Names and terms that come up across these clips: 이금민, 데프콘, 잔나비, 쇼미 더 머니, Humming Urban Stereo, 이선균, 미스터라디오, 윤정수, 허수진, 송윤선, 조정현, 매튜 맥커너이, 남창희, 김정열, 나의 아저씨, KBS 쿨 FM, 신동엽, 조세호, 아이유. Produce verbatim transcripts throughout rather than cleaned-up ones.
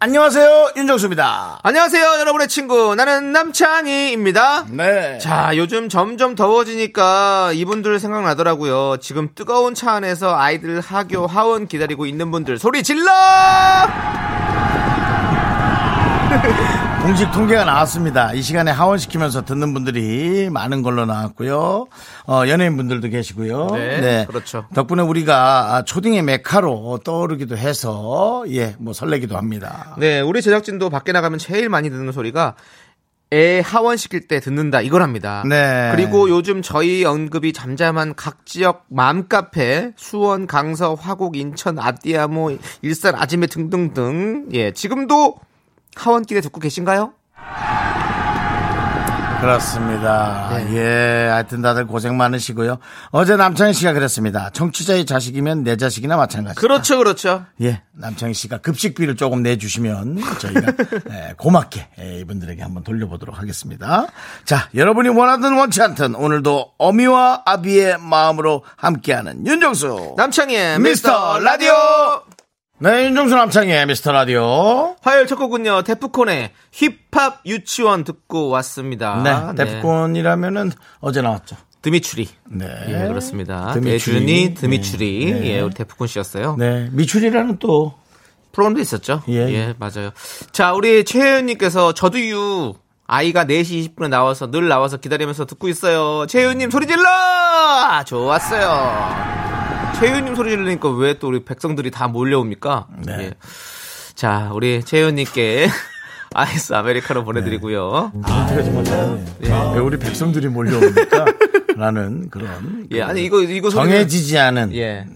안녕하세요, 윤정수입니다. 안녕하세요, 여러분의 친구 나는 남창희입니다. 네. 자, 요즘 점점 더워지니까 이분들 생각나더라고요. 지금 뜨거운 차 안에서 아이들 하교 하원 기다리고 있는 분들 소리 질러! 공식 통계가 나왔습니다. 이 시간에 하원시키면서 듣는 분들이 많은 걸로 나왔고요. 어, 연예인분들도 계시고요. 네, 네. 그렇죠. 덕분에 우리가 초딩의 메카로 떠오르기도 해서 예, 뭐 설레기도 합니다. 네, 우리 제작진도 밖에 나가면 제일 많이 듣는 소리가 애 하원시킬 때 듣는다 이거랍니다. 네. 그리고 요즘 저희 언급이 잠잠한 각 지역 맘카페 수원, 강서, 화곡, 인천, 아띠아모, 일산, 아지매 등등등 예, 지금도 하원길에 듣고 계신가요? 그렇습니다. 네. 예, 하여튼 다들 고생 많으시고요. 어제 남창희 씨가 그랬습니다. 청취자의 자식이면 내 자식이나 마찬가지다. 그렇죠, 그렇죠. 예, 남창희 씨가 급식비를 조금 내주시면 저희가 예, 고맙게 예, 이분들에게 한번 돌려보도록 하겠습니다. 자, 여러분이 원하든 원치 않든 오늘도 어미와 아비의 마음으로 함께하는 윤정수 남창희의 미스터 라디오. 네, 윤종수 남창의 미스터라디오 화요일 첫 곡은요, 데프콘의 힙합 유치원 듣고 왔습니다. 네, 데프콘이라면은 네. 어제 나왔죠. 드미추리. 네, 예, 그렇습니다. 예준이 드미추리. 네. 예, 우리 데프콘 씨였어요. 네, 미추리라는 또 프로그램도 있었죠. 예, 예 맞아요. 자, 우리 최혜연님께서 저도유 아이가 네 시 이십 분에 나와서 늘 나와서 기다리면서 듣고 있어요. 최혜연님 소리 질러! 좋았어요. 최윤님 소리 지르니까 왜 또 우리 백성들이 다 몰려옵니까? 네. 예. 자, 우리 최윤님께 아이스 아메리카노 보내드리고요. 어떡하지 못해요. 왜 우리 백성들이 몰려옵니까? 라는 그런. 예, 아니, 이거, 이거 정해지지 소리는... 않은. 예.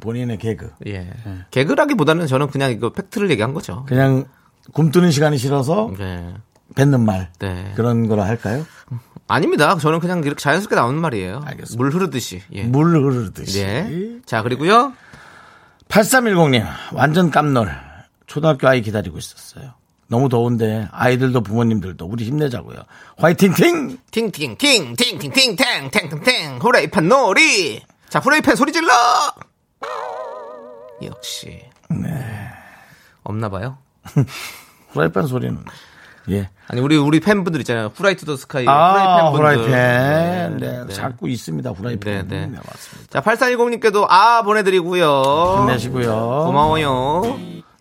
본인의 개그. 예. 예. 개그라기보다는 저는 그냥 이거 팩트를 얘기한 거죠. 그냥 굶뜨는 시간이 싫어서. 네. 뱉는 말. 네. 그런 거라 할까요? 아닙니다. 저는 그냥 이렇게 자연스럽게 나오는 말이에요. 알겠습니다. 물 흐르듯이. 예. 물 흐르듯이. 예. 자, 그리고요. 팔삼일공님, 완전 깜놀. 초등학교 아이 기다리고 있었어요. 너무 더운데, 아이들도 부모님들도 우리 힘내자고요. 화이팅, 팅! 팅, 팅, 팅, 팅, 팅, 팅, 탱, 탱, 탱, 탱. 후라이팬 놀이! 자, 후라이팬 소리 질러! 역시. 네. 없나 봐요? 후라이팬 소리는. 예. 아니, 우리, 우리 팬분들 있잖아요. 후라이 투 더 스카이. 아, 후라이팬. 네, 네, 네. 자꾸 있습니다. 후라이팬. 네, 네. 네, 맞습니다. 자, 팔사일공님께도 아, 보내드리고요. 힘내시고요. 고마워요.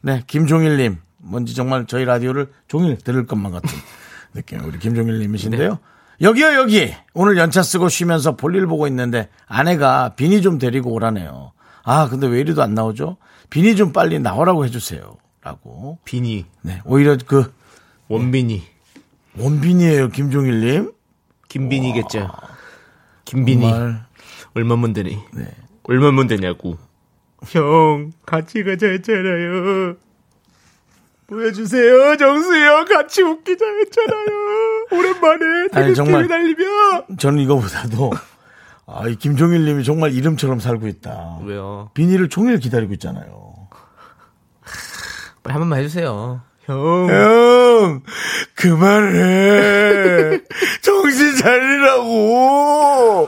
네, 김종일님. 뭔지 정말 저희 라디오를 종일 들을 것만 같은 느낌. 우리 김종일님이신데요. 네. 여기요, 여기. 오늘 연차 쓰고 쉬면서 볼일 보고 있는데 아내가 비니 좀 데리고 오라네요. 아, 근데 왜 이리도 안 나오죠? 비니 좀 빨리 나오라고 해주세요. 라고. 비니. 네, 오히려 그, 원빈이. 원빈이에요, 김종일님? 김빈이겠죠. 와, 김빈이. 정말. 얼마면 되니? 네. 얼마면 되냐고. 형, 같이 가자 했잖아요. 보여주세요, 정수 형. 같이 웃기자 했잖아요. 오랜만에 드림팀이 달리며. 저는 이거보다도, 아, 이 김종일님이 정말 이름처럼 살고 있다. 왜요? 비니를 종일 기다리고 있잖아요. 빨리 한 번만 해주세요. 형. 형, 그만해. 정신 차리라고.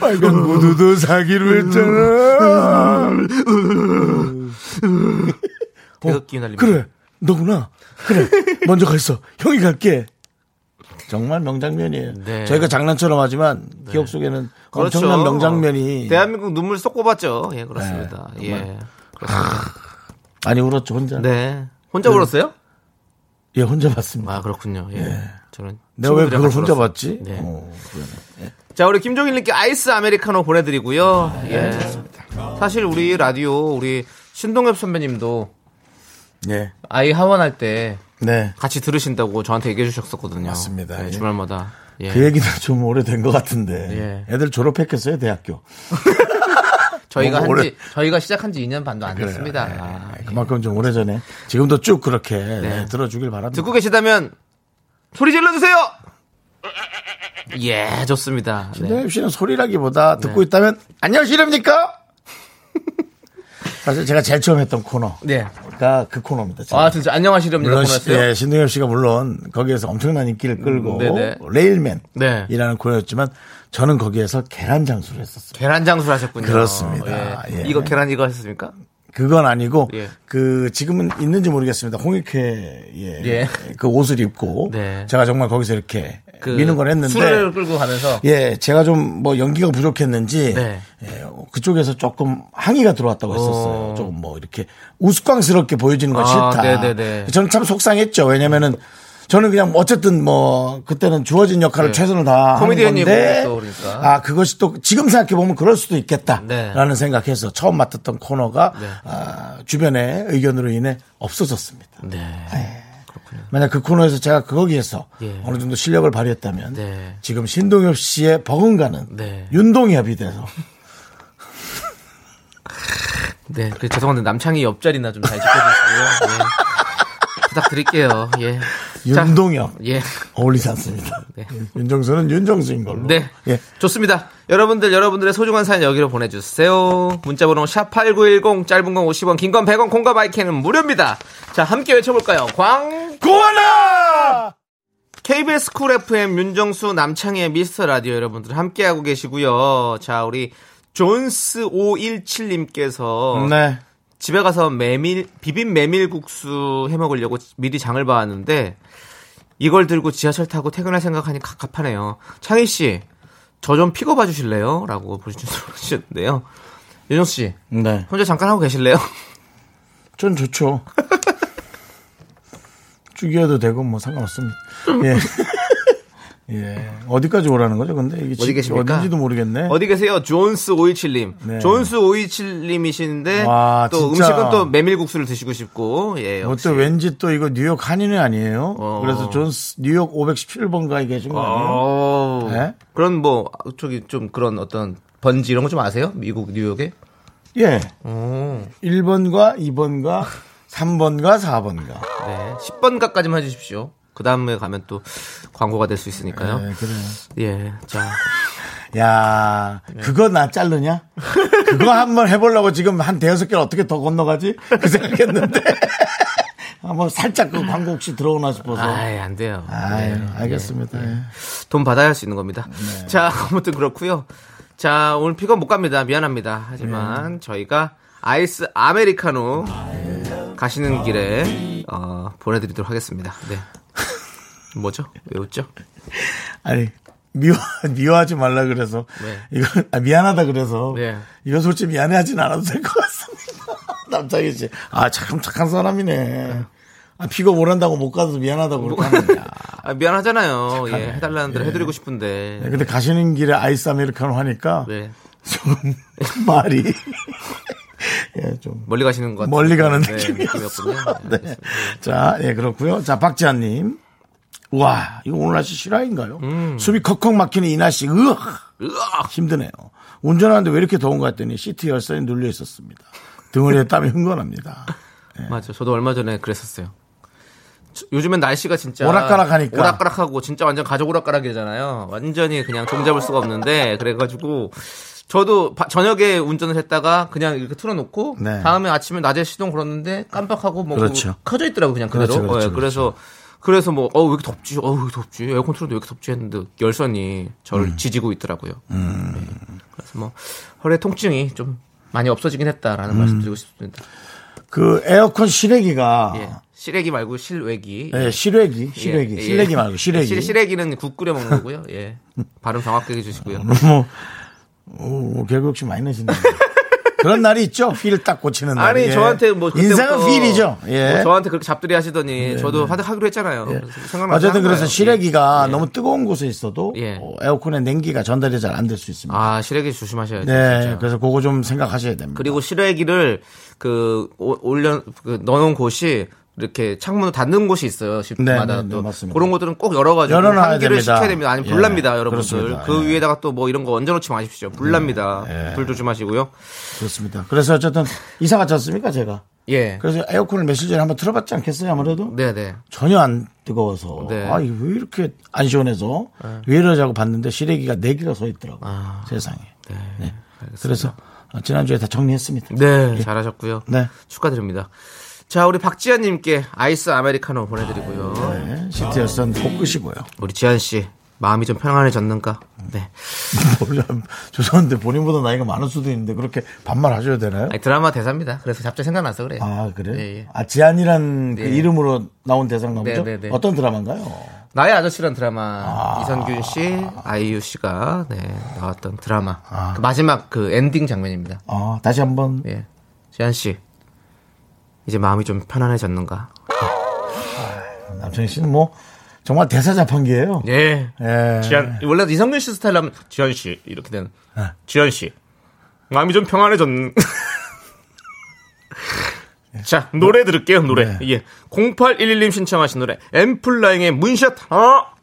빨간 구두도 사기로 했잖아. 어, 그래, 너구나. 그래, 먼저 가 있어. 형이 갈게. 정말 명장면이에요. 네. 저희가 장난처럼 하지만 네. 기억 속에는 그렇죠. 엄청난 명장면이. 대한민국 눈물 쏟고 봤죠. 예, 그렇습니다. 네, 예. 그렇습니다. 아니, 울었죠, 혼자. 네. 혼자 네. 울었어요? 예, 혼자 봤습니다. 아, 그렇군요. 예. 네. 저는 내가 왜 그걸 혼자 울었어요. 봤지? 네. 오, 네. 자, 우리 김종일님께 아이스 아메리카노 보내드리고요. 아, 예. 예. 사실 우리 라디오 우리 신동엽 선배님도 네. 아이 하원할 때 네. 같이 들으신다고 저한테 얘기해 주셨었거든요. 맞습니다. 네, 주말마다. 예. 그 얘기는 좀 오래된 것 같은데. 예. 애들 졸업했겠어요, 대학교. 저희가 한지 저희가 시작한 지 이 년 반도 안 그래요. 됐습니다. 네. 아, 그만큼 좀 오래전에 지금도 쭉 그렇게 네. 네, 들어주길 바랍니다. 듣고 계시다면 소리 질러주세요. 예, 좋습니다. 신동엽 씨는 네. 소리라기보다 듣고 네. 있다면 안녕하십니까? 사실 제가 제일 처음 했던 코너가 네. 그 코너입니다. 제가. 아 진짜 안녕하시렵니다. 물론 예, 신동엽 씨가 물론 거기에서 엄청난 인기를 끌고 음, 레일맨이라는 네. 코너였지만 저는 거기에서 계란 장수를 했었어요. 계란 장수를 하셨군요. 그렇습니다. 예. 예. 이거 계란 이거 하셨습니까? 그건 아니고 예. 그 지금은 있는지 모르겠습니다. 홍익회 예. 예. 그 옷을 입고 네. 제가 정말 거기서 이렇게 그 미는 걸 했는데 술을 끌고 가면서 예 제가 좀 뭐 연기가 부족했는지 네. 예, 그쪽에서 조금 항의가 들어왔다고 했었어요. 조금 뭐 이렇게 우스꽝스럽게 보여지는 건 아, 싫다. 네네네. 저는 참 속상했죠. 왜냐면은 저는 그냥 어쨌든 뭐 그때는 주어진 역할을 네. 최선을 다한 건데 그러니까. 아 그것이 또 지금 생각해보면 그럴 수도 있겠다라는 네. 생각해서 처음 맡았던 코너가 네. 아, 주변의 의견으로 인해 없어졌습니다. 네. 네. 그렇군요. 만약 그 코너에서 제가 거기에서 네. 어느 정도 실력을 발휘했다면 네. 지금 신동엽 씨의 버금가는 네. 윤동엽이 돼서 네, 그 죄송한데 남창희 옆자리나 좀 잘 지켜주시고요. 네. 부탁드릴게요. 예. 윤동엽. 예. 어울리지 않습니다. 네. 윤정수는 윤정수인 걸로. 네. 예. 좋습니다. 여러분들, 여러분들의 소중한 사연 여기로 보내주세요. 문자번호 샵팔구일공, 짧은 건 오십 원, 긴 건 백 원, 콩과 바이킹은 무료입니다. 자, 함께 외쳐볼까요? 광고하나! 케이비에스 쿨 에프엠 윤정수 남창희의 미스터 라디오 여러분들 함께하고 계시고요. 자, 우리 존스오일칠님께서. 네. 집에 가서 메밀, 비빔 메밀국수 해 먹으려고 미리 장을 봐왔는데 이걸 들고 지하철 타고 퇴근할 생각하니 갑갑하네요. 창희 씨, 저 좀 픽업 봐주실래요? 라고 보내주셨는데요. 윤정수 씨, 네. 혼자 잠깐 하고 계실래요? 전 좋죠. 죽여도 되고 뭐 상관없습니다. 예. 예. 어디까지 오라는 거죠? 근데 이게 어디 계십니까? 어딘지도 모르겠네. 어디 계세요? 존스 오이칠님. 네. 존스 오이칠님이신데 와, 또 진짜. 음식은 또 메밀국수를 드시고 싶고. 예. 어때 왠지 또 이거 뉴욕 한인회 아니에요? 어. 그래서 존스 뉴욕 오백십칠번가에 계신 거 어. 아니에요? 네? 그런 뭐 저기 좀 그런 어떤 번지 이런 거 좀 아세요? 미국 뉴욕에? 예. 오. 일번가 이번가 삼번가 사번가. 네. 십번가까지만 해 주십시오. 그 다음에 가면 또 광고가 될 수 있으니까요. 네, 그래요. 예, 자. 야, 네. 그거 나 자르냐? 그거 한번 해보려고 지금 한 대여섯 개를 어떻게 더 건너가지? 그 생각했는데. 한번 살짝 그 광고 혹시 들어오나 싶어서. 아이, 안 돼요. 아이, 네, 알겠습니다. 네, 네. 돈 받아야 할 수 있는 겁니다. 네. 자, 아무튼 그렇고요. 자, 오늘 픽업 못 갑니다. 미안합니다. 하지만 네. 저희가 아이스 아메리카노 네. 가시는 길에 어, 보내드리도록 하겠습니다. 네. 뭐죠? 왜 웃죠? 아니 미워 미워하지 말라 그래서 네. 이거 아, 미안하다 그래서 네. 이거 솔직히 미안해하진 않아도 될 것 같습니다. 남자기 씨, 아 참 착한 사람이네. 아, 픽업 오란다고 못 가서 미안하다고 그러는 거야. 아, 미안하잖아요. 예, 해달라는 대로 예. 해드리고 싶은데. 네, 근데 가시는 길에 아이스 아메리카노 하니까 네. 좀 말이. 예, 좀 멀리 가시는 것 같아요. 멀리 가는 네, 느낌이었어요. 네. 네. 자, 예, 그렇고요. 자, 박지한님. 와, 이거 오늘 날씨 실화인가요? 음. 숨이 컥컥 막히는 이 날씨, 으악! 으악! 힘드네요. 운전하는데 왜 이렇게 더운가 했더니 시트 열선이 눌려 있었습니다. 등허리에 땀이 흥건합니다. 네. 맞아요. 저도 얼마 전에 그랬었어요. 저, 요즘엔 날씨가 진짜. 오락가락 하니까. 오락가락하고 진짜 완전 가족 오락가락이잖아요. 완전히 그냥 종잡을 수가 없는데, 그래가지고. 저도 바, 저녁에 운전을 했다가 그냥 이렇게 틀어놓고 네. 다음에 아침에 낮에 시동 걸었는데 깜빡하고 뭐 그렇죠. 커져 있더라고 그냥 그대로. 그렇죠, 그렇죠, 어, 예. 그렇죠. 그래서 그래서 뭐 어 왜 이렇게 덥지? 어 왜 이렇게 덥지? 에어컨 틀어도 왜 이렇게 덥지? 했는데 열선이 저를 음. 지지고 있더라고요. 음. 네. 그래서 뭐 허리에 통증이 좀 많이 없어지긴 했다라는 음. 말씀드리고 싶습니다. 그 에어컨 실외기가 예. 실외기 말고 실외기. 예, 실외기, 실외기, 예. 실외기 말고 실외기. 실, 실외기는 국 끓여 먹는 거고요. 예, 발음 정확하게 해주시고요. 뭐 오, 개그 욕심 많이 내시네요. 그런 날이 있죠. 휠 딱 고치는 날. 아니, 예. 저한테 뭐. 인생은 휠이죠. 예. 뭐 저한테 그렇게 잡들이 하시더니 예, 저도 예. 하기로 했잖아요. 예. 어쨌든 그래서 실외기가 예. 너무 뜨거운 곳에 있어도 예. 에어컨의 냉기가 전달이 잘 안 될 수 있습니다. 아, 실외기 조심하셔야 돼요. 네. 진짜. 그래서 그거 좀 생각하셔야 됩니다. 그리고 실외기를 그, 올려, 그 넣어놓은 곳이 이렇게 창문을 닫는 곳이 있어요. 집마다 네, 또 네, 그런 것들은 꼭 열어가지고 환기를 시켜야 됩니다. 아니면 불납니다, 예, 여러분들. 그렇습니다. 그 예. 위에다가 또 뭐 이런 거 얹어놓지 마십시오. 불납니다. 예. 불 조심하시고요. 그렇습니다. 그래서 어쨌든 이사 갔지 않습니까, 제가? 예. 그래서 에어컨을 며칠 전에 한번 틀어봤지 않겠어요? 아무래도? 네네. 전혀 안 뜨거워서. 네. 아, 왜 이렇게 안 시원해서? 네. 왜 이러자고 봤는데 시래기가 네 개가 서 있더라고요. 아, 세상에. 네. 네. 그래서 지난주에 다 정리했습니다. 네. 예. 잘하셨고요. 네. 축하드립니다. 자, 우리 박지현님께 아이스 아메리카노 보내드리고요. 네. 시티에서는 꼭 끄시고요. 우리 지현씨. 마음이 좀 편안해졌는가? 네. 죄송한데 본인보다 나이가 많을 수도 있는데 그렇게 반말 하셔야 되나요? 아니, 드라마 대사입니다. 그래서 갑자기 생각나서 그래요. 아, 그래요? 예, 예. 아, 지안이란 네. 그 이름으로 나온 대사인가 보죠? 네, 네, 네. 어떤 드라마인가요? 나의 아저씨란 드라마. 아~ 이선균 씨, 아이유 씨가 네, 나왔던 드라마. 아~ 그 마지막 그 엔딩 장면입니다. 아, 다시 한번. 예. 지안 씨, 이제 마음이 좀 편안해졌는가? 아, 남창희 씨는 뭐. 정말 대사자판기예요. 예. 예. 지한 원래 이성균 씨 스타일 하면 지현 씨 이렇게 되는. 예. 지현 씨 마음이 좀 평안해졌는. 예. 자 노래 들을게요 노래. 예. 예. 공팔일일님 신청하신 노래 앰플라잉의 문샷. 어.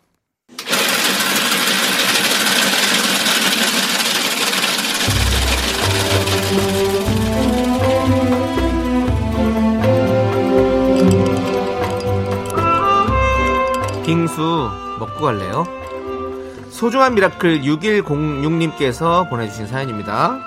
빙수 먹고 갈래요? 소중한 미라클 육일공육님께서 보내주신 사연입니다.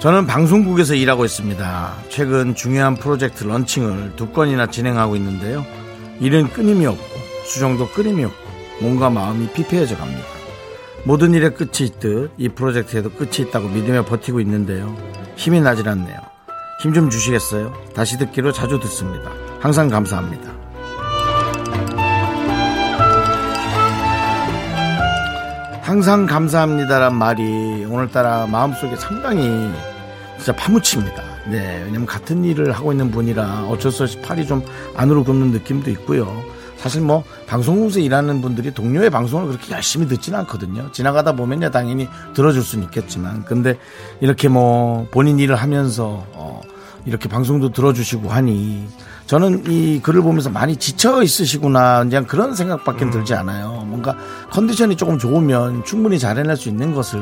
저는 방송국에서 일하고 있습니다. 최근 중요한 프로젝트 런칭을 두 건이나 진행하고 있는데요. 일은 끊임이 없고 수정도 끊임이 없고 몸과 마음이 피폐해져 갑니다. 모든 일의 끝이 있듯 이 프로젝트에도 끝이 있다고 믿으며 버티고 있는데요. 힘이 나질 않네요. 힘 좀 주시겠어요? 다시 듣기로 자주 듣습니다. 항상 감사합니다. 항상 감사합니다란 말이 오늘따라 마음속에 상당히 진짜 파묻힙니다. 네, 왜냐면 같은 일을 하고 있는 분이라 어쩔 수 없이 팔이 좀 안으로 굽는 느낌도 있고요. 사실 뭐 방송국에서 일하는 분들이 동료의 방송을 그렇게 열심히 듣지는 않거든요. 지나가다 보면요 당연히 들어줄 수는 있겠지만 근데 이렇게 뭐 본인 일을 하면서 어 이렇게 방송도 들어주시고 하니 저는 이 글을 보면서 많이 지쳐 있으시구나 그냥 그런 생각밖에 음. 들지 않아요. 뭔가 컨디션이 조금 좋으면 충분히 잘 해낼 수 있는 것을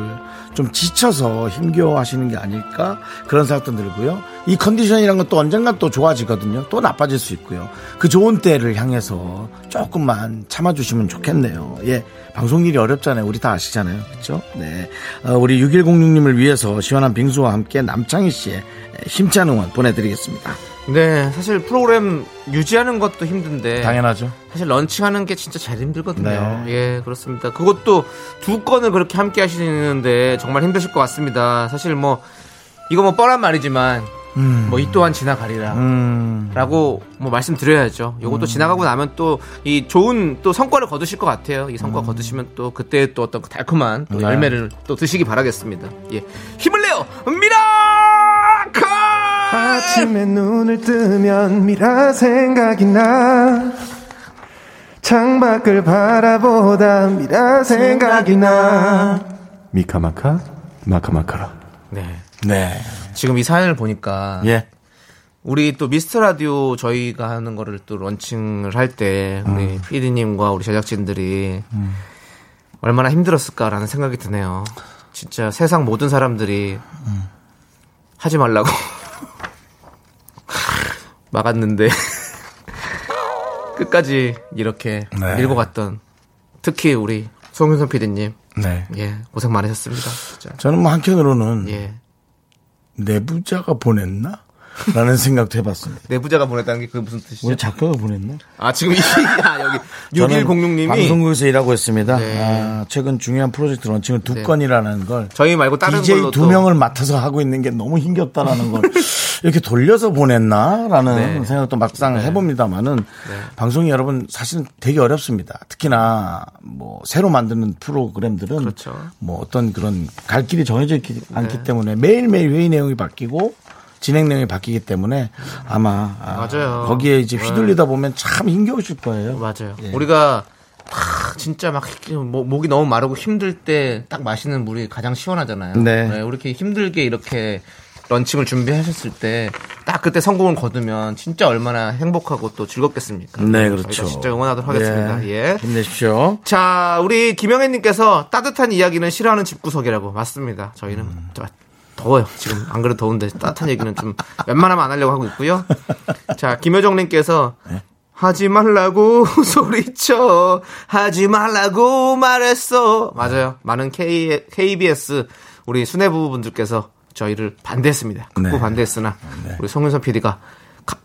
좀 지쳐서 힘겨워하시는 게 아닐까 그런 생각도 들고요. 이 컨디션이란 건 또 언젠간 또 좋아지거든요. 또 나빠질 수 있고요. 그 좋은 때를 향해서 조금만 참아주시면 좋겠네요. 예, 방송 일이 어렵잖아요. 우리 다 아시잖아요. 그렇죠? 네, 어, 우리 육일공육님을 위해서 시원한 빙수와 함께 남창희 씨의 힘찬 응원 보내드리겠습니다. 네, 사실 프로그램 유지하는 것도 힘든데 당연하죠. 사실 런칭하는 게 진짜 제일 힘들거든요. 네. 예, 그렇습니다. 그것도 두 건을 그렇게 함께 하시는데 정말 힘드실 것 같습니다. 사실 뭐 이거 뭐 뻔한 말이지만 음. 뭐 이 또한 지나가리라 음. 라고 뭐 말씀드려야죠. 요것도 음. 지나가고 나면 또 이 좋은 또 성과를 거두실 것 같아요. 이 성과 음. 거두시면 또 그때 또 어떤 달콤한 또 네. 열매를 또 드시기 바라겠습니다. 예, 힘을 내요 미라카. 아침에 눈을 뜨면 미라 생각이 나 창밖을 바라보다 미라 생각이 나 미카마카 마카마카라. 네, 네. 지금 이 사연을 보니까 예. 우리 또 미스터라디오 저희가 하는 거를 또 런칭을 할 때 우리 음. 피디님과 우리 제작진들이 음. 얼마나 힘들었을까라는 생각이 드네요. 진짜 세상 모든 사람들이 음. 하지 말라고 막았는데 끝까지 이렇게 네. 밀고 갔던 특히 우리 송윤선 피디님 네. 예, 고생 많으셨습니다. 진짜. 저는 뭐 한켠으로는 예. 내부자가 보냈나? 라는 생각도 해봤습니다. 내부자가 보냈다는 게 그게 무슨 뜻이죠? 우리 작가가 보냈나? 아 지금 이 아, 여기 육일공육님이 방송국에서 일하고 있습니다. 네. 아, 최근 중요한 프로젝트 런칭을 두 네. 건이라는 걸 저희 말고 다른 디제이 걸로 두 명을 맡아서 하고 있는 게 너무 힘겹다라는 걸 이렇게 돌려서 보냈나라는 네. 생각도 막상 네. 해봅니다만은 네. 방송이 여러분 사실은 되게 어렵습니다. 특히나 뭐 새로 만드는 프로그램들은 그렇죠. 뭐 어떤 그런 갈 길이 정해져 있지 않기 네. 때문에 매일 매일 회의 내용이 바뀌고. 진행 내용이 바뀌기 때문에 아마 맞아요. 아, 거기에 이제 휘둘리다 네. 보면 참 힘겨우실 거예요. 맞아요. 예. 우리가 아, 진짜 막 목이 너무 마르고 힘들 때 딱 마시는 물이 가장 시원하잖아요. 네. 네, 이렇게 힘들게 이렇게 런칭을 준비하셨을 때 딱 그때 성공을 거두면 진짜 얼마나 행복하고 또 즐겁겠습니까? 네, 그렇죠. 진짜 응원하도록 하겠습니다. 네, 예. 힘내십시오. 자, 우리 김영애님께서 따뜻한 이야기는 싫어하는 집구석이라고. 맞습니다. 저희는 음. 더워요. 지금 안 그래도 더운데 따뜻한 얘기는 좀 웬만하면 안 하려고 하고 있고요. 자, 김효정님께서 네? 하지 말라고 소리쳐 하지 말라고 말했어. 맞아요. 많은 K, 케이비에스 우리 수뇌부분들께서 저희를 반대했습니다. 극구 네. 반대했으나 네. 우리 송윤선 피디가 가,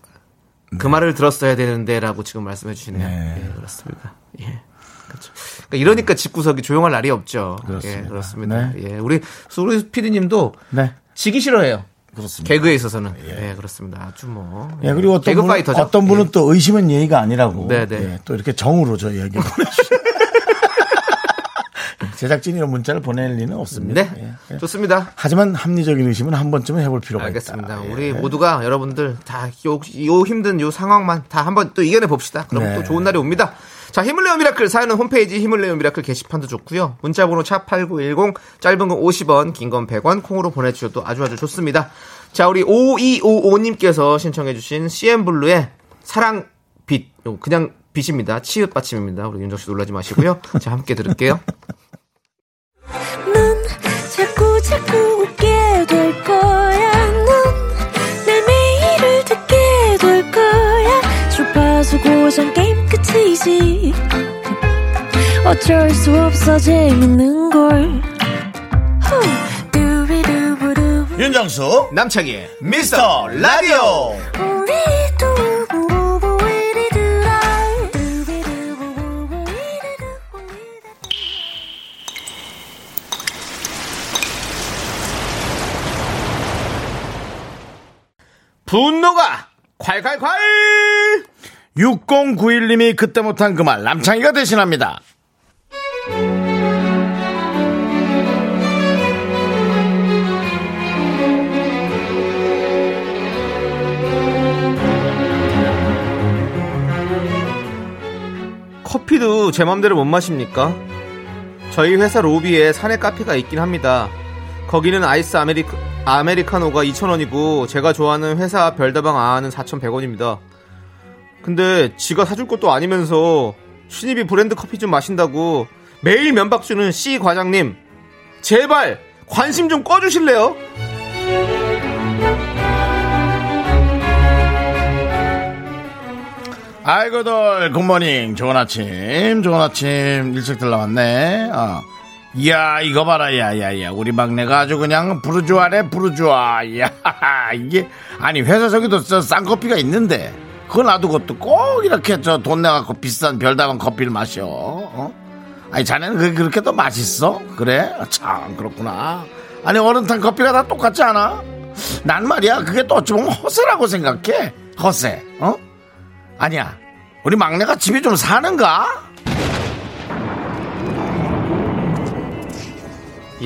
그 네. 말을 들었어야 되는데라고 지금 말씀해 주시네요. 네. 예, 그렇습니다. 예. 그렇죠. 그러니까 이러니까 집구석이 조용할 날이 없죠. 그렇습니다. 예, 그렇습니다. 네. 예, 우리 우리 피디님도 네. 지기 싫어해요. 그렇습니다. 개그에 있어서는 예, 예 그렇습니다. 아주 뭐 예, 그리고 어떤 개그 분은, 어떤 분은 예. 또 의심은 예의가 아니라고 네, 네. 예, 또 이렇게 정으로 저 얘기 보내주세요. 제작진이 이런 문자를 보낼 리는 없습니다. 네, 예. 좋습니다. 하지만 합리적인 의심은 한 번쯤은 해볼 필요가 알겠습니다. 있다. 우리 예. 모두가 여러분들 다 요, 요 힘든 요 상황만 다 한번 또 이겨내 봅시다. 그럼 네. 또 좋은 날이 옵니다. 자, 힘을 내요 미라클 사연은 홈페이지 힘을 내요 미라클 게시판도 좋고요. 문자번호 샵팔구일공 짧은 건 오십 원 긴 건 백 원 콩으로 보내주셔도 아주 아주 좋습니다. 자, 우리 오이오오님께서 신청해 주신 씨엠블루의 사랑빛. 그냥 빛입니다. 치읓 받침입니다. 우리 윤정씨 놀라지 마시고요. 자, 함께 들을게요. 넌 자꾸 자꾸 웃게 될 거야. 넌 내 매일을 듣게 될 거야. 주파수 고정 게임 끝이지. 어쩔 수 없어 재밌는 걸. 윤정수 남창희 미스터 라디오. 분노가 콸콸콸. 육공구일님이 그때 못한 그 말 남창이가 대신합니다. 커피도 제 맘대로 못 마십니까? 저희 회사 로비에 사내 카페가 있긴 합니다. 거기는 아이스 아메리카, 아메리카노가 이천 원이고 제가 좋아하는 회사 별다방 아아는 사천백 원입니다. 근데 지가 사줄 것도 아니면서 신입이 브랜드 커피 좀 마신다고 매일 면박 주는 C 과장님, 제발 관심 좀 꺼주실래요? 아이고들 굿모닝, 좋은 아침, 좋은 아침. 일찍들 나왔네. 어. 야, 이거 봐라, 야, 야, 야. 우리 막내가 아주 그냥 부르주아래, 부르주아. 야, 이게. 아니, 회사 저기도 싼 커피가 있는데, 그걸 놔두고 또 꼭 이렇게 저 돈 내갖고 비싼 별다방 커피를 마셔. 어? 아니, 자네는 그게 그렇게 또 맛있어? 그래? 참, 그렇구나. 아니, 어른탕 커피가 다 똑같지 않아? 난 말이야, 그게 또 어찌 보면 허세라고 생각해. 허세. 어? 아니야. 우리 막내가 집이 좀 사는가?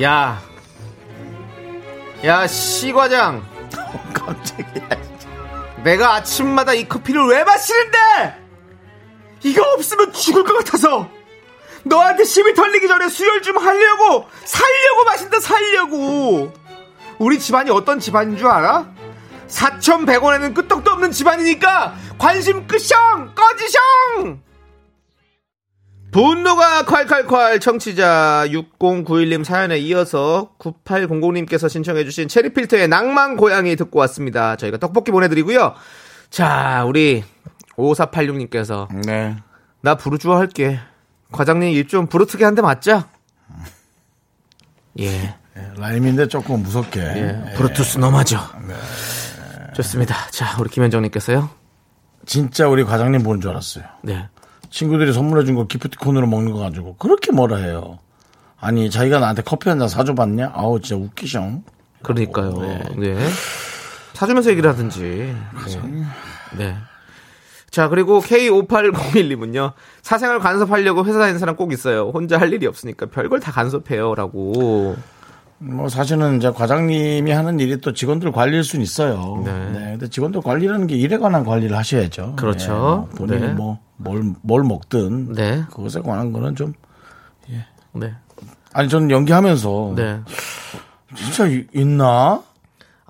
야, 야, 시 과장. 깜짝이야. 내가 아침마다 이 커피를 왜 마시는데? 이거 없으면 죽을 것 같아서 너한테 심이 털리기 전에 수혈 좀 하려고 살려고 마신다, 살려고. 우리 집안이 어떤 집안인 줄 알아? 사천백 원에는 끄떡도 없는 집안이니까 관심 끄숑 꺼지숑. 분노가 콸콸콸. 청취자 육공구일님 사연에 이어서 구팔공공님께서 신청해 주신 체리필터의 낭만고양이 듣고 왔습니다. 저희가 떡볶이 보내드리고요. 자, 우리 오사팔육님께서 네. 나 부르주아 할게. 과장님 입 좀 부르트게 한 대 맞자. 예, 라임인데 조금 무섭게. 예. 브루투스 넘어져. 네. 좋습니다. 자, 우리 김현정님께서요. 진짜 우리 과장님 보는 줄 알았어요. 네. 친구들이 선물해준 거 기프티콘으로 먹는 거 가지고 그렇게 뭐라 해요. 아니, 자기가 나한테 커피 한 잔 사줘봤냐? 아우, 진짜 웃기숑. 그러니까요. 네. 네. 사주면서 얘기를 하든지. 네. 네. 자, 그리고 케이 오팔공일님은요. 사생활 간섭하려고 회사 다니는 사람 꼭 있어요. 혼자 할 일이 없으니까 별걸 다 간섭해요. 라고. 뭐 사실은 이제 과장님이 하는 일이 또 직원들 관리일 수는 있어요. 네. 네. 근데 직원들 관리라는 게 일에 관한 관리를 하셔야죠. 그렇죠. 네. 본인이 네. 뭐 뭘, 뭘 먹든 네. 그것에 관한 거는 좀 예. 네. 아니, 저는 연기하면서 네. 진짜 있나?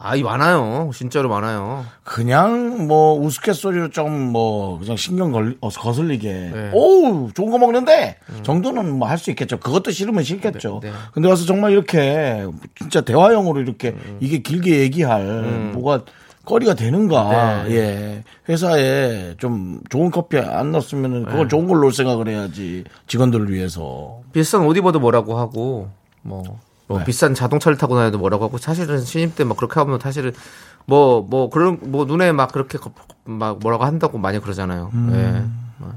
아이 많아요. 진짜로 많아요. 그냥 뭐 우스갯소리로 좀 뭐 그냥 신경 걸 거슬리게 네. 오우 좋은 거 먹는데 음. 정도는 뭐 할 수 있겠죠. 그것도 싫으면 싫겠죠. 네, 네. 근데 와서 정말 이렇게 진짜 대화형으로 이렇게 음. 이게 길게 얘기할 음. 뭐가 거리가 되는가. 네. 예. 회사에 좀 좋은 커피 안 넣었으면은 그걸 네. 좋은 걸로 올 생각을 해야지. 직원들을 위해서 비싼 옷 입어도 뭐라고 하고 뭐. 뭐 네. 비싼 자동차를 타고 다녀도 뭐라고 하고 사실은 신입 때 막 그렇게 하면 사실은 뭐뭐 뭐 그런 뭐 눈에 막 그렇게 막 뭐라고 한다고 많이 그러잖아요. 음. 예.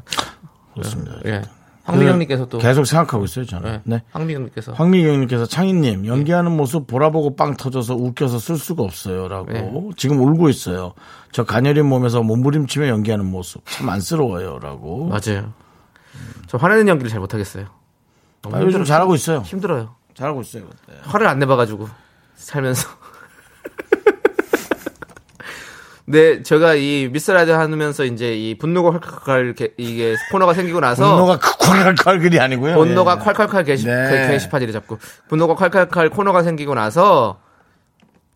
그렇습니다. 예. 황미경님께서 또 계속 생각하고 있어요 저는. 네. 네. 황미경님께서 황미경님께서 창희님 연기하는 예. 모습 보라보고 빵 터져서 웃겨서 쓸 수가 없어요라고 예. 지금 울고 있어요. 저 가녀린 몸에서 몸부림치며 연기하는 모습 참 안쓰러워요라고. 맞아요. 저 화내는 연기를 잘 못하겠어요. 아, 요즘 잘하고 있어요. 힘들어요. 잘하고 있어요. 네. 화를 안 내봐가지고 살면서. 네, 제가 이 미스터라디오 하면서 이제 이 분노가 콸콸콸 이렇게 이게 코너가 생기고 나서 분노가 콸콸콸 글이 아니고요. 분노가 네. 콸콸콸 게시, 네. 게시판이래 자꾸. 분노가 콸콸콸 코너가 생기고 나서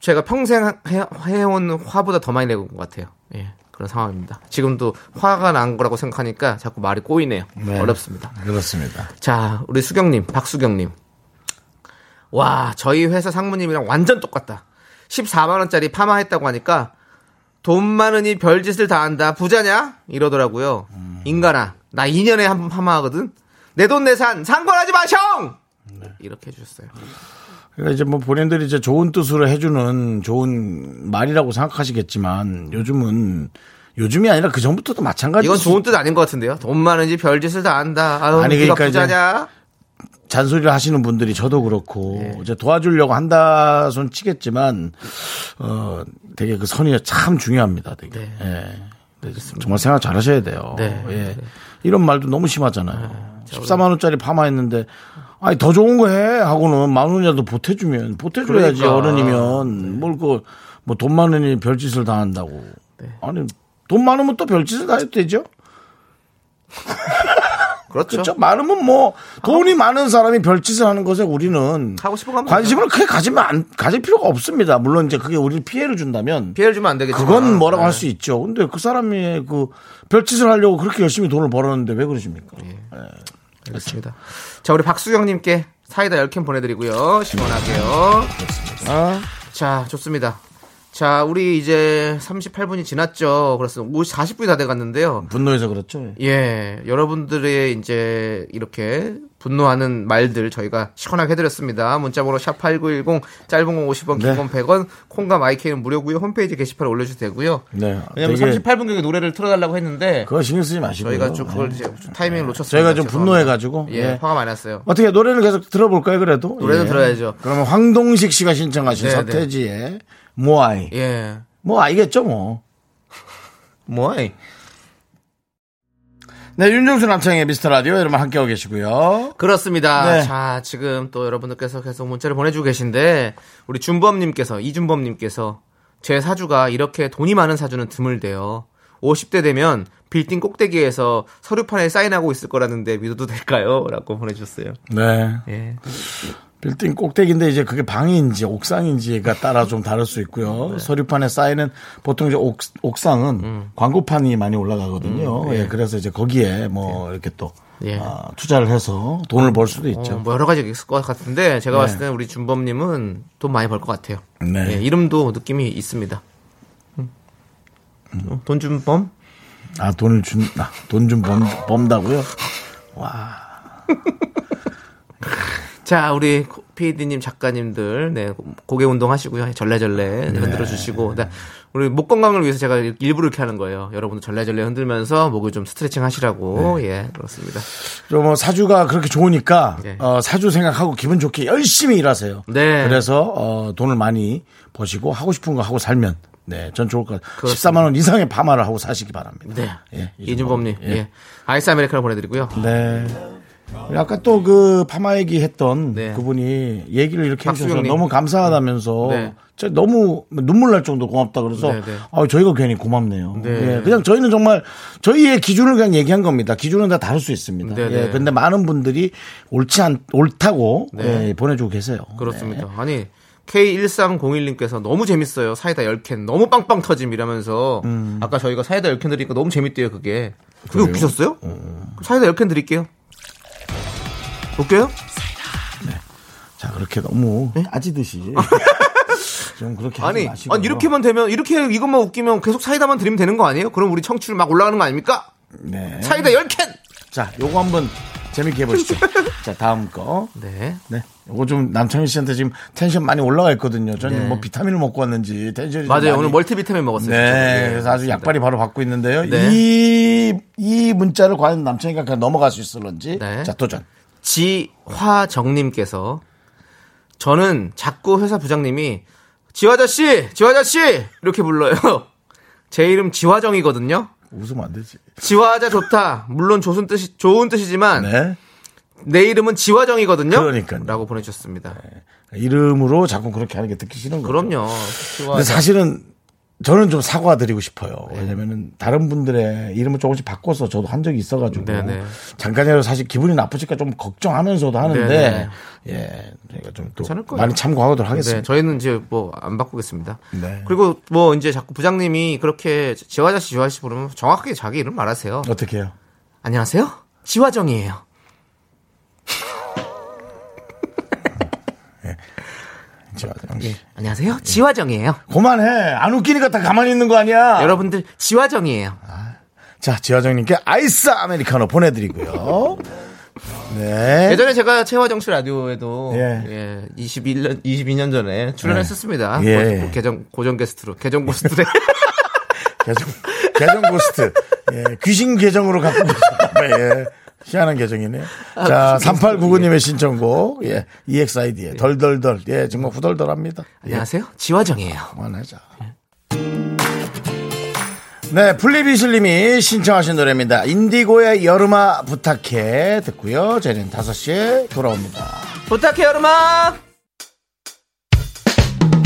제가 평생 해, 해온 화보다 더 많이 내고 온 것 같아요. 예. 그런 상황입니다. 지금도 화가 난 거라고 생각하니까 자꾸 말이 꼬이네요. 네. 어렵습니다. 그렇습니다. 자, 우리 수경님, 박수경님. 와, 저희 회사 상무님이랑 완전 똑같다. 십사만 원짜리 파마했다고 하니까 돈 많으니 별짓을 다 한다. 부자냐? 이러더라고요. 음. 인간아, 나 이 년에 한 번 파마하거든. 내 돈 내 산 상관하지 마, 형! 네. 이렇게 해주셨어요. 그러니까 이제 뭐 본인들이 이제 좋은 뜻으로 해주는 좋은 말이라고 생각하시겠지만 요즘은 요즘이 아니라 그 전부터도 마찬가지. 이건 좋은 뜻 아닌 것 같은데요. 돈 많은지 별짓을 다 한다. 아유, 아니 그러니까 부자냐? 잔소리를 하시는 분들이 저도 그렇고 네. 이제 도와주려고 한다 손 치겠지만 어 되게 그 선의가 참 중요합니다. 되게 네. 예. 정말 생각 잘 하셔야 돼요. 네. 예. 네. 이런 말도 너무 심하잖아요. 네. 십사만 원짜리 파마했는데 아니 더 좋은 거 해 하고는 만 원이라도 보태주면 보태줘야지. 그러니까. 어른이면 뭘 그 뭐 돈 많으니 별짓을 다 한다고. 네. 아니 돈 많으면 또 별짓을 다 해도 되죠. 그렇죠. 그렇죠. 많으면 뭐 돈이 아, 많은 사람이 별짓을 하는 것에 우리는 하고 싶은 거 관심을 크게 가지면 안, 가질 필요가 없습니다. 물론 이제 그게 우리 피해를 준다면 피해를 주면 안 되겠지만 그건 뭐라고 네. 할 수 있죠. 근데 그 사람이 그 별짓을 하려고 그렇게 열심히 돈을 벌었는데 왜 그러십니까? 예. 네. 알겠습니다. 자, 우리 박수경님께 사이다 열 캔 보내드리고요. 시원하게요. 아. 자, 좋습니다. 자, 우리 이제 삼십팔 분이 지났죠. 그렇습니다. 사십 분이 다 돼갔는데요. 분노해서 그렇죠. 예, 여러분들의 이제 이렇게 분노하는 말들 저희가 시원하게 해드렸습니다. 문자번호 샵팔구일공, 짧은 건 오십 원, 긴 건 네. 백 원, 콩과 마이크는 무료고요. 홈페이지 게시판에 올려주셔도 되고요. 네. 왜냐면 삼십팔 분경에 노래를 틀어달라고 했는데 그거 신경 쓰지 마시고요. 저희가 좀 그걸 이제 타이밍을 놓쳤습니다. 저희가 좀 분노해가지고 예, 네. 화가 많이 났어요. 어떻게 노래는 계속 들어볼까요? 그래도 노래는 예. 들어야죠. 그러면 황동식 씨가 신청하신 네, 서태지의 네. 모아이. 예. 모아이겠죠, 뭐. 모아이. 네, 윤정수 남창의 미스터 라디오 여러분 함께하고 계시고요. 그렇습니다. 네. 자, 지금 또 여러분들께서 계속 문자를 보내주고 계신데, 우리 준범님께서, 이준범님께서, 제 사주가 이렇게 돈이 많은 사주는 드물대요. 오십 대 되면 빌딩 꼭대기에서 서류판에 사인하고 있을 거라는데 믿어도 될까요? 라고 보내주셨어요. 네. 예. 빌딩 꼭대기인데 이제 그게 방인지 옥상인지가 따라 좀 다를 수 있고요. 네. 서류판에 쌓이는 보통 이제 옥, 옥상은 음. 광고판이 많이 올라가거든요. 음, 네. 예, 그래서 이제 거기에 뭐 네. 이렇게 또 예. 아, 투자를 해서 돈을 벌 수도 있죠. 어, 뭐 여러 가지가 있을 것 같은데 제가 네. 봤을 때는 우리 준범님은 돈 많이 벌 것 같아요. 네. 예, 이름도 느낌이 있습니다. 음. 음. 돈 준범? 아, 돈을 준, 아, 돈 좀 범, 범다고요? 와. 자, 우리 피디님 작가님들 네 고개 운동하시고요. 절레절레 흔들어주시고 네. 우리 목 건강을 위해서 제가 일부러 이렇게 하는 거예요. 여러분도 절레절레 흔들면서 목을 좀 스트레칭 하시라고. 네. 예, 그렇습니다. 뭐 사주가 그렇게 좋으니까 네. 어, 사주 생각하고 기분 좋게 열심히 일하세요. 네. 그래서 어, 돈을 많이 버시고 하고 싶은 거 하고 살면 네, 전 좋을 것 같아요. 십사만 원 이상의 파마를 하고 사시기 바랍니다. 네. 예, 이준범님 예. 예. 아이스 아메리카노 보내드리고요. 네. 아까 또 그 파마 얘기했던 네. 그분이 얘기를 이렇게 해주셔서 너무 감사하다면서 네. 제가 너무 눈물 날 정도로 고맙다 그래서 네, 네. 아, 저희가 괜히 고맙네요. 네. 예, 그냥 저희는 정말 저희의 기준을 그냥 얘기한 겁니다. 기준은 다 다를 수 있습니다. 네, 네. 예, 근데 많은 분들이 옳지 않, 옳다고 네. 예, 보내주고 계세요. 그렇습니다. 네. 아니 케이 일삼공일 님께서 너무 재밌어요. 사이다 열 캔 너무 빵빵 터짐 이러면서 음. 아까 저희가 사이다 열 캔 드리니까 너무 재밌대요. 그게 그게 그래요? 웃기셨어요? 어. 사이다 열 캔 드릴게요. 볼게요. 사이다. 네. 자 그렇게 너무 네? 따지듯이 좀 그렇게 하지 아니, 마시고요. 아니 이렇게만 되면 이렇게 이것만 웃기면 계속 사이다만 드리면 되는 거 아니에요? 그럼 우리 청취율 막 올라가는 거 아닙니까? 네. 사이다 열 캔. 자 요거 한번 재밌게 해보시죠. 자 다음 거. 네. 네. 요거 좀 남창희 씨한테 지금 텐션 많이 올라가 있거든요. 저는 네. 뭐 비타민을 먹고 왔는지 텐션이 맞아요. 많이... 오늘 멀티비타민 먹었어요. 네. 네. 그래서 그렇습니다. 아주 약발이 바로 받고 있는데요. 네. 이, 이 문자를 과연 남창희가 그냥 넘어갈 수 있을런지. 네. 자 도전. 지화정님께서 저는 자꾸 회사 부장님이 지화자씨 지화자씨 이렇게 불러요. 제 이름 지화정이거든요. 웃으면 안 되지. 지화자 좋다. 물론 좋은, 뜻이, 좋은 뜻이지만 네. 내 이름은 지화정이거든요. 그러니까요. 라고 보내주셨습니다. 네. 이름으로 자꾸 그렇게 하는 게 듣기 싫은 거죠. 그럼요. 근데 사실은 저는 좀 사과드리고 싶어요. 네. 왜냐면은 다른 분들의 이름을 조금씩 바꿔서 저도 한 적이 있어가지고 네네. 잠깐이라도 사실 기분이 나쁘실까 좀 걱정하면서도 하는데 네네. 예, 저희가 좀 또 많이 참고하도록 하겠습니다. 네. 저희는 이제 뭐 안 바꾸겠습니다. 네. 그리고 뭐 이제 자꾸 부장님이 그렇게 지화자 씨, 지화 씨 부르면 정확하게 자기 이름 말하세요. 어떻게 해요? 안녕하세요, 지화정이에요. 네. 지화정. 예. 안녕하세요. 예. 지화정이에요. 그만해. 안 웃기니까 다 가만히 있는 거 아니야. 여러분들 지화정이에요. 아. 자, 지화정님께 아이스 아메리카노 보내드리고요. 네. 예전에 제가 최화정 씨 라디오에도 예. 예, 이십일 년, 이십이 년 전에 출연했었습니다. 예. 고, 계정, 고정 게스트로. 계정 고스트래. 계정, 계정 고스트. 예. 귀신 계정으로 갖고 계십니다. 예. 희한한 계정이네요. 아, 자, 삼팔구구 님의 신청곡, 예, 이엑스아이디의 덜덜덜, 예, 정말 후덜덜합니다. 안녕하세요, 예. 지화정이에요. 그만하자. 네, 플리비실님이 신청하신 노래입니다. 인디고의 여름아 부탁해 듣고요. 저희는 다섯 시에 돌아옵니다. 부탁해 여름아.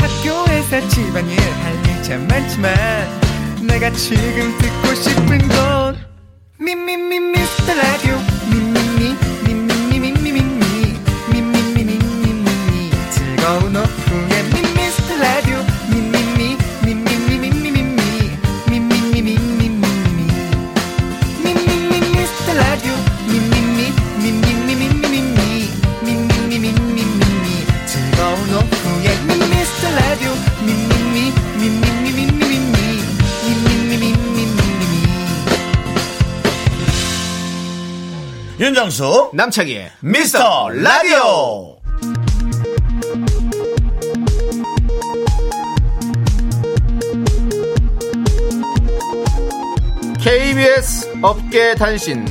학교에서 집안일 할 일 참 많지만 내가 지금 듣고 싶은 건 미미미 미스터 라디오 미미미 미미미 미미미 미미미 미미미 즐거운 오후에 미스터 라디오 미미미 미미미 미미미 미미미 미미미 미스터 라디오 미미미 미미미 미미미 미미미 미미미 즐거운 오후에 미스터 라디오 미미미 미미미 미미미 미미미 윤정수 남창희의 미스터 라디오. 케이비에스 업계 단신.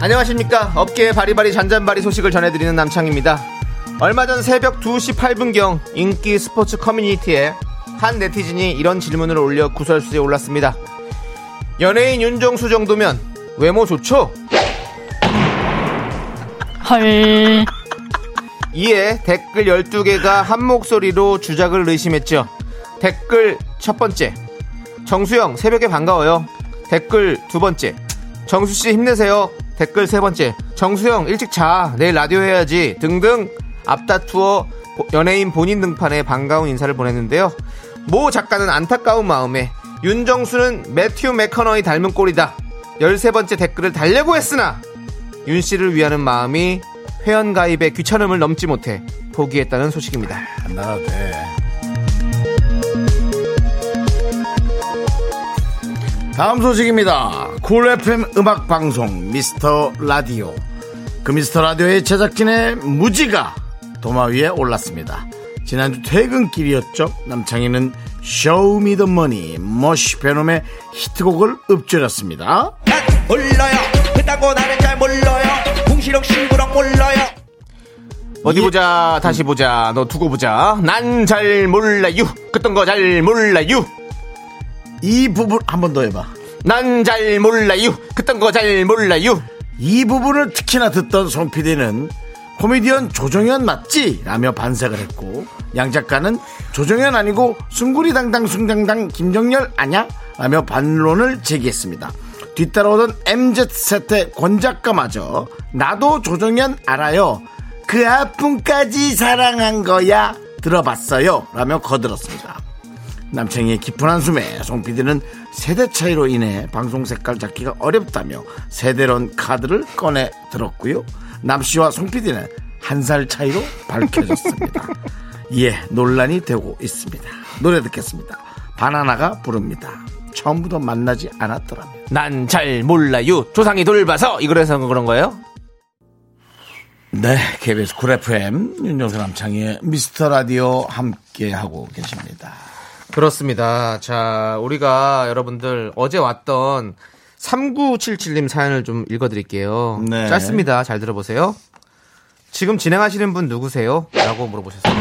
안녕하십니까. 업계의 바리바리 잔잔바리 소식을 전해드리는 남창희입니다. 얼마 전 새벽 두 시 팔 분경 인기 스포츠 커뮤니티에 한 네티즌이 이런 질문을 올려 구설수에 올랐습니다. 연예인 윤정수 정도면 외모 좋죠? 헐. 이에 댓글 열두 개가 한 목소리로 주작을 의심했죠. 댓글 첫 번째, 정수영 새벽에 반가워요. 댓글 두 번째, 정수씨 힘내세요. 댓글 세 번째, 정수영 일찍 자, 내일 라디오 해야지 등등 앞다투어 연예인 본인 등판에 반가운 인사를 보냈는데요. 모 작가는 안타까운 마음에 윤정수는 매튜 맥커너이 닮은 꼴이다, 열세 번째 댓글을 달려고 했으나 윤씨를 위하는 마음이 회원가입의 귀찮음을 넘지 못해 포기했다는 소식입니다. 안 나가도 돼. 다음 소식입니다. 쿨 에프엠 음악방송 미스터 라디오. 그 미스터 라디오의 제작진의 무지가 도마 위에 올랐습니다. 지난주 퇴근길이었죠. 남창희는 쇼미 더 머니 머쉬 베놈의 히트곡을 읊조렸습니다. 난 몰라요. 그따고 나는 잘 몰라요. 궁시렁 싱구렁 몰라요. 어디 보자. 예. 다시 보자. 너 두고 보자. 난 잘 몰라요. 그딴 거 잘 몰라요. 이 부분 한 번 더 해봐. 난 잘 몰라요. 그딴 거 잘 몰라요. 이 부분을 특히나 듣던 송 피디는 코미디언 조정현 맞지? 라며 반색을 했고, 양 작가는 조정현 아니고 숭구리당당 숭당당 김정열 아냐? 라며 반론을 제기했습니다. 뒤따라오던 엠지 세대 권작가마저 나도 조정현 알아요, 그 아픔까지 사랑한 거야 들어봤어요 라며 거들었습니다. 남창희의 깊은 한숨에 송피디는 세대 차이로 인해 방송 색깔 잡기가 어렵다며 세대론 카드를 꺼내 들었고요, 남씨와 송피디는 한 살 차이로 밝혀졌습니다. 예, 논란이 되고 있습니다. 노래 듣겠습니다. 바나나가 부릅니다. 처음부터 만나지 않았더라면. 난 잘 몰라요, 조상이 돌봐서. 이거라서 그런 거예요? 네, 케이비에스 쿨 에프엠 윤정수 남창희의 미스터라디오 함께하고 계십니다. 그렇습니다. 자, 우리가 여러분들 어제 왔던 삼구칠칠님 사연을 좀 읽어드릴게요. 네. 짧습니다. 잘 들어보세요. 지금 진행하시는 분 누구세요? 라고 물어보셨어요.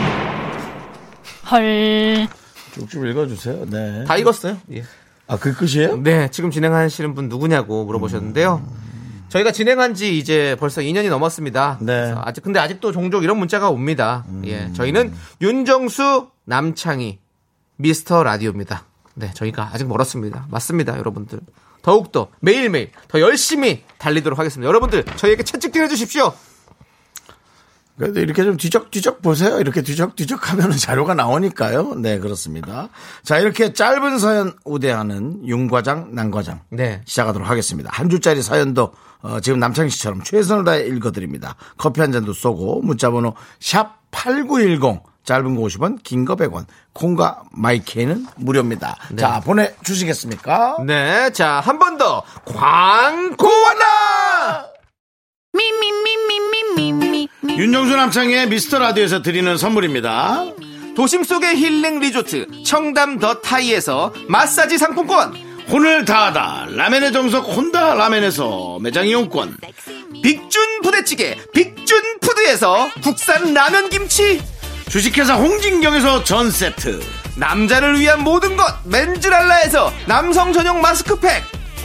헐. 쭉쭉 읽어주세요. 네. 다 읽었어요? 예. 아, 그 끝이에요? 네. 지금 진행하시는 분 누구냐고 물어보셨는데요. 음... 저희가 진행한 지 이제 벌써 이 년이 넘었습니다. 네. 아직, 근데 아직도 종종 이런 문자가 옵니다. 음... 예. 저희는 윤정수, 남창희, 미스터 라디오입니다. 네, 저희가 아직 멀었습니다. 맞습니다, 여러분들. 더욱더 매일매일 더 열심히 달리도록 하겠습니다. 여러분들, 저희에게 채찍질 해주십시오. 그래도 이렇게 좀 뒤적뒤적 보세요. 이렇게 뒤적뒤적 하면 자료가 나오니까요. 네, 그렇습니다. 자, 이렇게 짧은 사연 우대하는 윤과장, 남과장. 네. 시작하도록 하겠습니다. 한 줄짜리 사연도 어, 지금 남창희 씨처럼 최선을 다해 읽어드립니다. 커피 한 잔도 쏘고, 문자번호 샵팔구일공. 짧은 거 오십 원, 긴 거 백 원, 콩과 마이케이는 무료입니다. 네. 자, 보내주시겠습니까? 네, 자, 한 번 더 광고하라! 윤정수 남창의 미스터라디오에서 드리는 선물입니다. 도심 속의 힐링 리조트 청담 더 타이에서 마사지 상품권, 혼을 다하다 라멘의 정석 혼다 라멘에서 매장 이용권, 빅준 부대찌개 빅준 푸드에서 국산 라면 김치, 주식회사 홍진경에서 전세트, 남자를 위한 모든 것 맨즈랄라에서 남성 전용 마스크팩,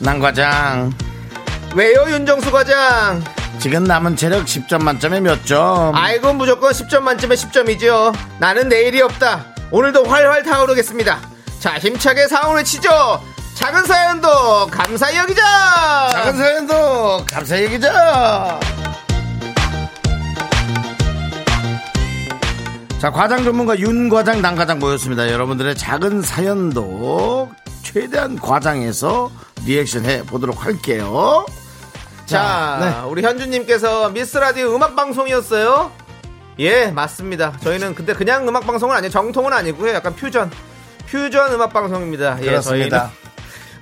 난 과장. 왜요, 윤정수 과장? 지금 남은 체력 십 점 만점에 몇 점? 아이고, 무조건 십 점 만점에 십 점이죠. 나는 내일이 없다. 오늘도 활활 타오르겠습니다. 자, 힘차게 사원을 치죠. 작은 사연도 감사히 여기자. 작은 사연도 감사히 여기자. 자, 과장 전문가 윤 과장, 남 과장 모였습니다. 여러분들의 작은 사연도 최대한 과장해서 리액션 해보도록 할게요. 자, 자 네. 우리 현주님께서 미스라디오 음악방송이었어요? 예, 맞습니다. 저희는 근데 그냥 음악방송은 아니에요. 정통은 아니고요. 약간 퓨전. 퓨전 음악방송입니다. 예, 그렇습니다. 저희는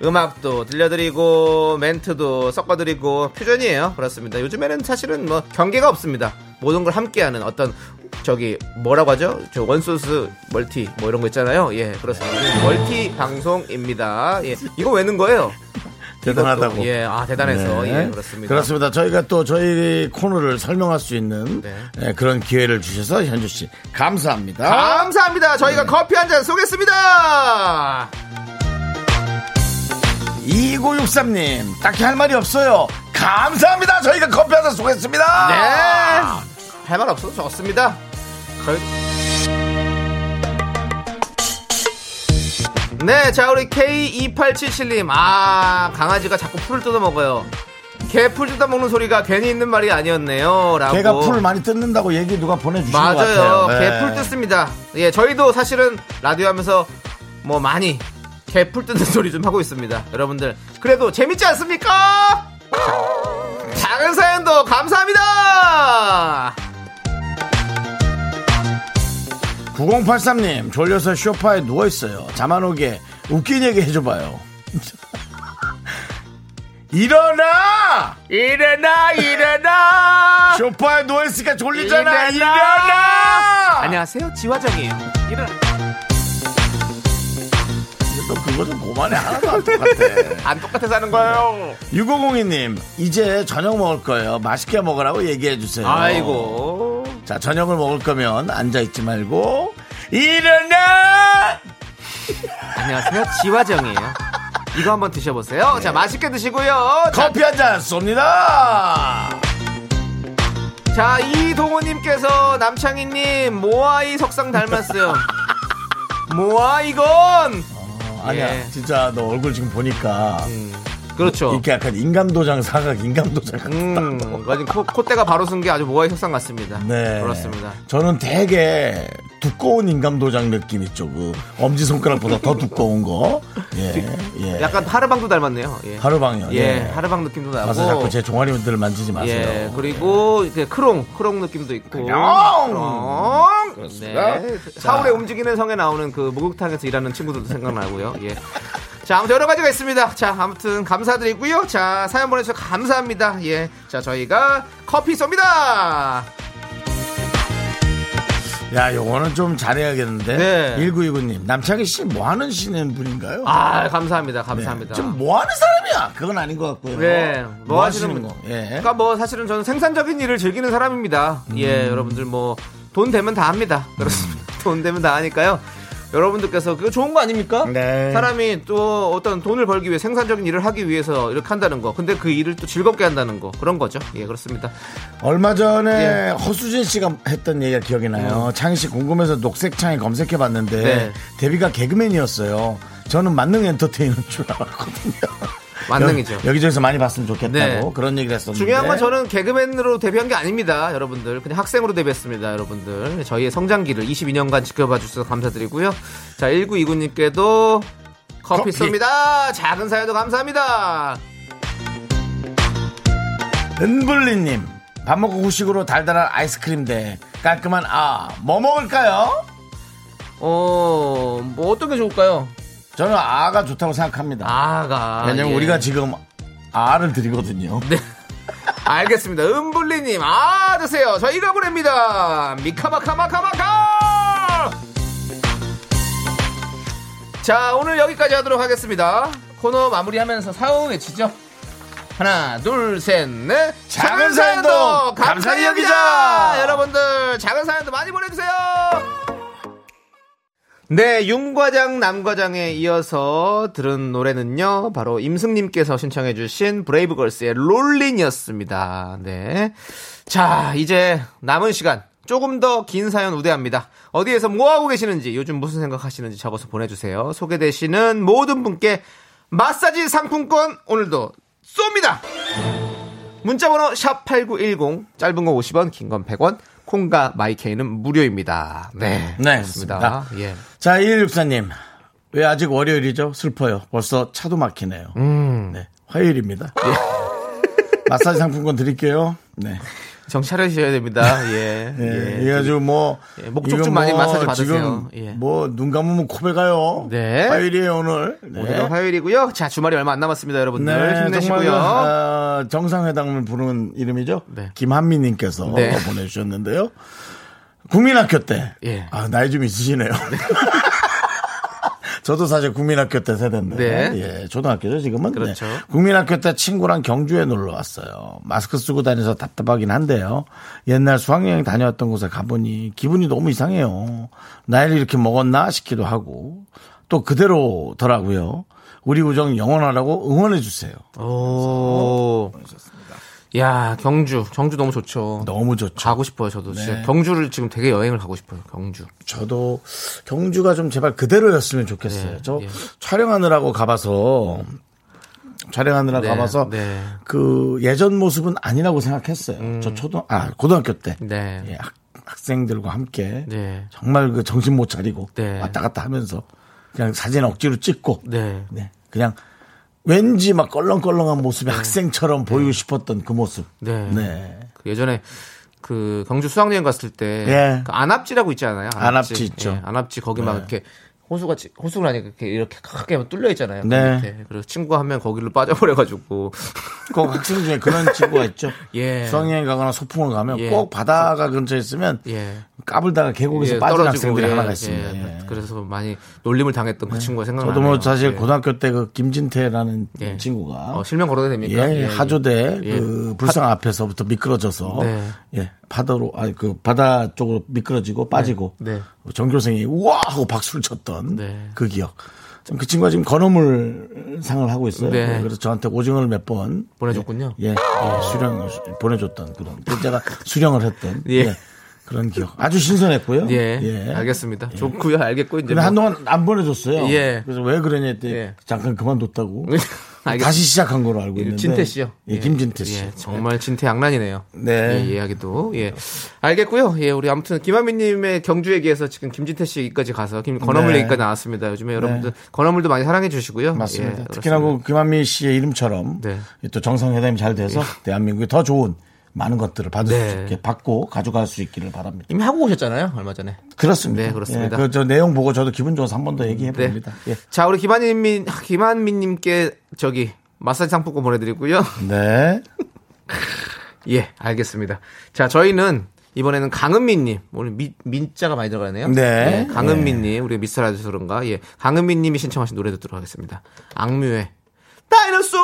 음악도 들려드리고 멘트도 섞어드리고 퓨전이에요. 그렇습니다. 요즘에는 사실은 뭐 경계가 없습니다. 모든 걸 함께하는 어떤 저기 뭐라고 하죠? 저 원소스 멀티 뭐 이런 거 있잖아요. 예, 그렇습니다. 멀티 방송입니다. 예, 이거 왜 넣은 거예요? 대단하다고. 예, 아, 대단해서. 네. 예, 그렇습니다. 그렇습니다. 저희가 또 저희 코너를 설명할 수 있는 네. 예, 그런 기회를 주셔서 현주 씨 감사합니다. 감사합니다. 저희가 네. 커피 한 잔 쏘겠습니다. 이구육삼님, 딱히 할 말이 없어요. 감사합니다. 저희가 커피 한 잔 쏘겠습니다. 네. 할 말 없어도 좋습니다. 저희... 네, 자, 우리 케이 이팔칠칠님. 아, 강아지가 자꾸 풀을 뜯어먹어요. 개 풀 뜯어먹는 소리가 괜히 있는 말이 아니었네요. 라고. 개가 풀 많이 뜯는다고 얘기 누가 보내주신 것 같아요. 맞아요. 네. 개 풀 뜯습니다. 예, 저희도 사실은 라디오 하면서 뭐 많이 개 풀 뜯는 소리 좀 하고 있습니다. 여러분들, 그래도 재밌지 않습니까? 작은 사연도 감사합니다. 구공팔삼님, 졸려서 쇼파에 누워있어요. 잠 안 오게 웃긴 얘기 해줘봐요. 일어나! 일어나, 일어나! 쇼파에 누워있으니까 졸리잖아! 일어나! 일어나! 안녕하세요, 지화정이에요. 일어나. 너 그거 좀 고만해. 하나도 안 똑같아. 안 똑같아서 하는 거예요. 육오공이 님, 이제 저녁 먹을 거예요. 맛있게 먹으라고 얘기해주세요. 아이고. 자, 저녁을 먹을 거면 앉아있지 말고, 일어나! 안녕하세요, 지화정이에요. 이거 한번 드셔보세요. 네. 자, 맛있게 드시고요. 커피 한 잔 쏩니다. 자, 이동호님께서 남창희님 모아이 석상 닮았어요. 모아이건 어, 아니야. 예. 진짜 너 얼굴 지금 보니까 음, 그렇죠. 이렇게 약간 인감도장 사각, 인감도장 같다. 음, 맞아. 코, 콧대가 바로 쓴 게 아주 모아이 석상 같습니다. 네, 그렇습니다. 저는 되게 두꺼운 인감도장 느낌 있죠. 그 엄지손가락보다 더 두꺼운 거. 예, 예. 약간 하르방도 닮았네요. 예. 하르방이요. 예. 예. 하르방 느낌도 나고. 가서 자꾸 제 종아리들을 만지지 마세요. 예. 그리고 예. 크롱, 크롱 느낌도 있고. 크롱. 그렇습니다. 네. 사울의 움직이는 성에 나오는 그 목욕탕에서 일하는 친구들도 생각나고요. 예. 자, 아무튼 여러 가지가 있습니다. 자, 아무튼 감사드리고요. 자, 사연 보내주셔서 감사합니다. 예. 자, 저희가 커피 쏩니다. 야, 요거는 좀 잘해야겠는데. 네. 일구이구 님, 남창희 씨 뭐 하는 씨는 분인가요? 아, 감사합니다. 감사합니다. 지금 네. 뭐 하는 사람이야? 그건 아닌 것 같고요. 네. 뭐, 뭐 하시는, 하시는 분. 예. 그러니까 뭐 사실은 저는 생산적인 일을 즐기는 사람입니다. 음. 예, 여러분들 뭐 돈 되면 다 합니다. 그렇습니다. 돈 되면 다 하니까요. 여러분들께서 그거 좋은 거 아닙니까? 네. 사람이 또 어떤 돈을 벌기 위해 생산적인 일을 하기 위해서 이렇게 한다는 거. 근데 그 일을 또 즐겁게 한다는 거. 그런 거죠. 예, 그렇습니다. 얼마 전에 예. 허수진 씨가 했던 얘기가 기억이 나요. 음. 창희 씨 궁금해서 녹색 창에 검색해 봤는데 네. 데뷔가 개그맨이었어요. 저는 만능 엔터테이너인 줄 알았거든요. 만능이죠. 여기, 여기저기서 많이 봤으면 좋겠다고 네. 그런 얘기를 했었는데 중요한 건 저는 개그맨으로 데뷔한 게 아닙니다. 여러분들 그냥 학생으로 데뷔했습니다. 여러분들 저희의 성장기를 이십이 년간 지켜봐 주셔서 감사드리고요. 자, 일구이구 님께도 커피, 커피 쏩니다. 작은 사연도 감사합니다. 은블리님, 밥 먹고 후식으로 달달한 아이스크림 대 깔끔한 아, 뭐 먹을까요? 어, 뭐 어떤 게 좋을까요? 저는 아가 좋다고 생각합니다. 아가. 왜냐면 예. 우리가 지금 아를 드리거든요. 네. 알겠습니다. 은블리님, 아 드세요. 저 이거 보냅니다. 미카마카마카마카! 자, 오늘 여기까지 하도록 하겠습니다. 코너 마무리하면서 사후 외치죠. 하나, 둘, 셋, 넷. 작은, 작은 사연도, 사연도 감사히 여기자! 여러분들, 작은 사연도 많이 보내주세요! 네, 윤과장 남과장에 이어서 들은 노래는요 바로 임승님께서 신청해 주신 브레이브걸스의 롤린이었습니다. 네, 자, 이제 남은 시간 조금 더 긴 사연 우대합니다. 어디에서 뭐하고 계시는지, 요즘 무슨 생각하시는지 적어서 보내주세요. 소개되시는 모든 분께 마사지 상품권 오늘도 쏩니다. 문자번호 샵팔구일공, 짧은 거 오십 원, 긴 건 백 원, 콩과 마이케이는 무료입니다. 네, 네, 그렇습니다. 예. 자, 일일육사 님, 왜 아직 월요일이죠? 슬퍼요. 벌써 차도 막히네요. 음. 네, 화요일입니다. 예. 마사지 상품권 드릴게요. 네, 정 차려주셔야 됩니다. 예, 예, 예. 이거 뭐 예, 목적 좀 뭐 많이 마사지 받으세요. 예. 뭐 눈 감으면 코베 가요. 네, 화요일이에요 오늘. 네. 오늘은 화요일이고요. 자, 주말이 얼마 안 남았습니다, 여러분들. 네, 힘내시고요. 정말, 아, 정상회담을 부르는 이름이죠. 네. 김한미님께서 네. 보내주셨는데요. 국민학교 때, 예. 아, 나이 좀 있으시네요. 네. 저도 사실 국민학교 때 세대인데 네. 예, 초등학교죠 지금은. 그렇죠. 네. 국민학교 때 친구랑 경주에 놀러 왔어요. 마스크 쓰고 다녀서 답답하긴 한데요. 옛날 수학여행 다녀왔던 곳에 가보니 기분이 너무 이상해요. 나이를 이렇게 먹었나 싶기도 하고 또 그대로더라고요. 우리 우정 영원하라고 응원해 주세요. 오, 좋습니다. 야, 경주, 경주 너무 좋죠. 너무 좋죠. 가고 싶어요, 저도. 네. 진짜 경주를 지금 되게 여행을 가고 싶어요, 경주. 저도 경주가 좀 제발 그대로였으면 좋겠어요. 네, 저 네. 촬영하느라고 가봐서, 촬영하느라 네, 가봐서, 네. 그 예전 모습은 아니라고 생각했어요. 음. 저 초등, 아, 고등학교 때. 네. 예, 학, 학생들과 함께. 네. 정말 그 정신 못 차리고. 네. 왔다 갔다 하면서. 그냥 사진 억지로 찍고. 네. 네. 그냥. 왠지 막 껄렁껄렁한 모습이 네. 학생처럼 보이고 네. 싶었던 그 모습. 네. 네. 그 예전에 그 경주 수학여행 갔을 때 네. 그 안압지라고 있지 않아요? 안압지, 안압지 있죠. 예, 안압지 거기 네. 막 이렇게 호수가 호수가 아니 이렇게 이렇게 크게 뚫려 있잖아요. 네. 그 그래서 친구가 한 명 거기로 빠져버려가지고 꼭 학생 중에 그런 친구가 있죠. 예. 수학여행 가거나 소풍을 가면 예. 꼭 바다가 근처에 있으면 예. 까불다가 계곡에서 예. 빠진 학생들이 예. 하나가 있습니다. 예. 예. 그래서 많이 놀림을 당했던 예. 그 친구가 생각나네요. 저도 뭐 사실 예. 고등학교 때 그 김진태라는 예. 친구가 어, 실명 걸어도 됩니까? 예. 예. 하조대 예. 그 불상 앞에서부터 미끄러져서 네. 예. 바다로 아니 그 바다 쪽으로 미끄러지고 빠지고 네. 네. 전교생이 우와 하고 박수를 쳤던 네. 그 기억. 그 친구가 지금 건어물 상을 하고 있어요. 네. 그래서 저한테 오징어를 몇 번 보내줬군요. 예, 예. 어. 수령 보내줬던 그런 제가 수령을 했던 예. 예. 그런 기억. 아주 신선했고요. 예, 예. 알겠습니다. 예. 좋고요, 알겠고 이제 근데 뭐. 한동안 안 보내줬어요. 예. 그래서 왜 그러냐 했더니 예. 잠깐 그만뒀다고. 다시 시작한 걸로 알고 있는데. 진태 씨요. 예, 김진태 씨. 예, 정말 진태 양란이네요. 네. 예, 이야기도. 예. 알겠고요. 예, 우리 아무튼 김한민님의 경주 얘기에서 지금 김진태 씨까지 가서 김 건어물 네. 얘기까지 나왔습니다. 요즘에 여러분들 네. 건어물도 많이 사랑해 주시고요. 맞습니다. 예, 특히나 그 김한민 씨의 이름처럼 네. 또 정상회담이 잘 돼서 예. 대한민국이 더 좋은 많은 것들을 받을 네. 수 있게 받고 가져갈 수 있기를 바랍니다. 이미 하고 오셨잖아요, 얼마 전에. 그렇습니다. 네, 그렇습니다. 예, 그 저 내용 보고 저도 기분 좋아서 한 번 더 얘기해 봅니다. 네. 예. 자, 우리 김한민 김한민님께 저기 마사지 상품권 보내드리고요. 네. 예, 알겠습니다. 자, 저희는 이번에는 강은미님 오늘 미, 민자가 많이 들어가네요. 네. 예, 강은미님 예. 우리 미스터라디오 소론가 예, 강은미님이 신청하신 노래 듣도록 하겠습니다. 악뮤의 다이너소.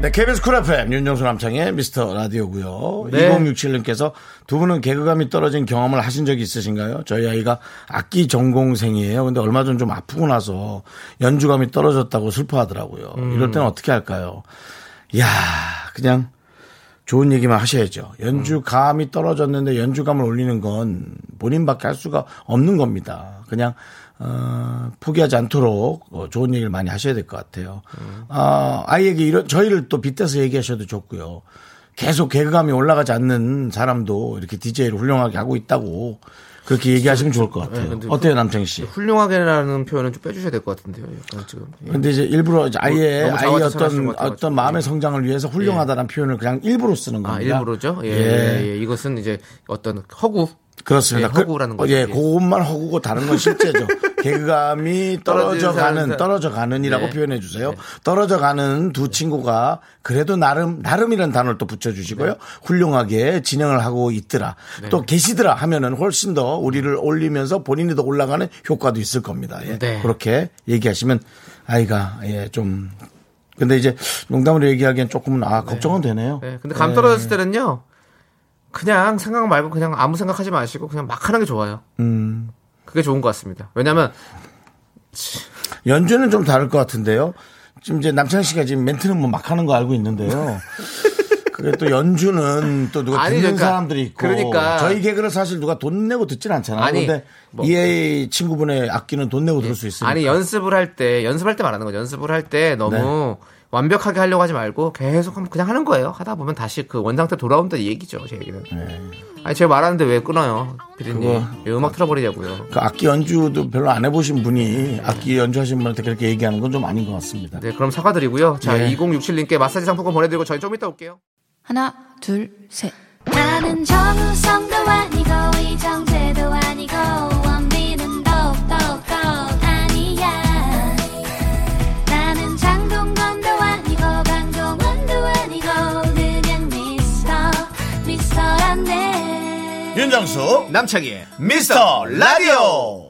네, 케이비에스 쿨 에프엠 윤정수 남창의 미스터 라디오고요. 네. 이공육칠님께서 두 분은 개그감이 떨어진 경험을 하신 적이 있으신가요? 저희 아이가 악기 전공생이에요. 근데 얼마 전 좀 아프고 나서 연주감이 떨어졌다고 슬퍼하더라고요. 음. 이럴 때는 어떻게 할까요? 이야, 그냥 좋은 얘기만 하셔야죠. 연주감이 떨어졌는데 연주감을 올리는 건 본인밖에 할 수가 없는 겁니다. 그냥 어, 포기하지 않도록 좋은 얘기를 많이 하셔야 될 것 같아요. 음. 아, 아이에게 이런, 저희를 또 빗대서 얘기하셔도 좋고요. 계속 개그감이 올라가지 않는 사람도 이렇게 디제이를 훌륭하게 하고 있다고 그렇게 얘기하시면 좋을 것 같아요. 네, 어때요, 남창희 씨? 훌륭하게라는 표현은 좀 빼주셔야 될 것 같은데요, 약간 지금. 예. 근데 이제 일부러 이제 아예, 아예 어떤, 어떤 마음의 성장을 위해서 훌륭하다는 예. 표현을 그냥 일부러 쓰는 겁니다. 아, 일부러죠? 예. 예. 예. 이것은 이제 어떤 허구. 그렇습니다. 예, 허구라는 그, 거죠. 예, 그것만 허구고 다른 건 실제죠. 개그감이 떨어져 가는, 떨어져 가는이라고 네. 표현해 주세요. 네. 떨어져 가는 두 친구가 그래도 나름, 나름이라는 단어를 또 붙여주시고요. 네. 훌륭하게 진행을 하고 있더라. 네. 또 계시더라 하면은 훨씬 더 우리를 올리면서 본인이 더 올라가는 효과도 있을 겁니다. 예. 네. 그렇게 얘기하시면 아이가, 예, 좀. 근데 이제 농담으로 얘기하기엔 조금은, 아, 걱정은 네. 되네요. 네. 근데 감 떨어졌을 네. 때는요. 그냥 생각 말고 그냥 아무 생각하지 마시고 그냥 막 하는 게 좋아요. 음. 그게 좋은 것 같습니다. 왜냐면 연주는 좀 다를 것 같은데요. 지금 이제 남창희 씨가 지금 멘트는 뭐 막 하는 거 알고 있는데요. 그게 또 연주는 또 누가 아니, 듣는 그러니까, 사람들이 있고 그러니까. 저희 개그를 사실 누가 돈 내고 듣진 않잖아요. 아니, 근데 뭐, 이 친구분의 악기는 돈 내고 예. 들을 수 있으니까. 아니 연습을 할 때 연습할 때 말하는 거죠. 연습을 할 때 너무 네. 완벽하게 하려고 하지 말고 계속 그냥 하는 거예요. 하다 보면 다시 그 원상태 돌아온다는 얘기죠. 제 얘기는. 네. 아니 제가 말하는데 왜 끊어요, 피디님? 왜 음악 틀어버리냐고요. 그 악기 연주도 별로 안 해보신 분이 악기 연주하신 분한테 그렇게 얘기하는 건 좀 아닌 것 같습니다. 네, 그럼 사과드리고요. 자, 네. 이공육칠님께 마사지 상품권 보내드리고 저희 좀 이따 올게요. 하나, 둘, 셋. 나는 정우성도 아니고 이정재도 아니고 원빈은 더욱더 아니야. 나는 장동건도 아니고 강동원도 아니고 그냥 미스터 미스터란데. 윤정수 남창희의 미스터 라디오.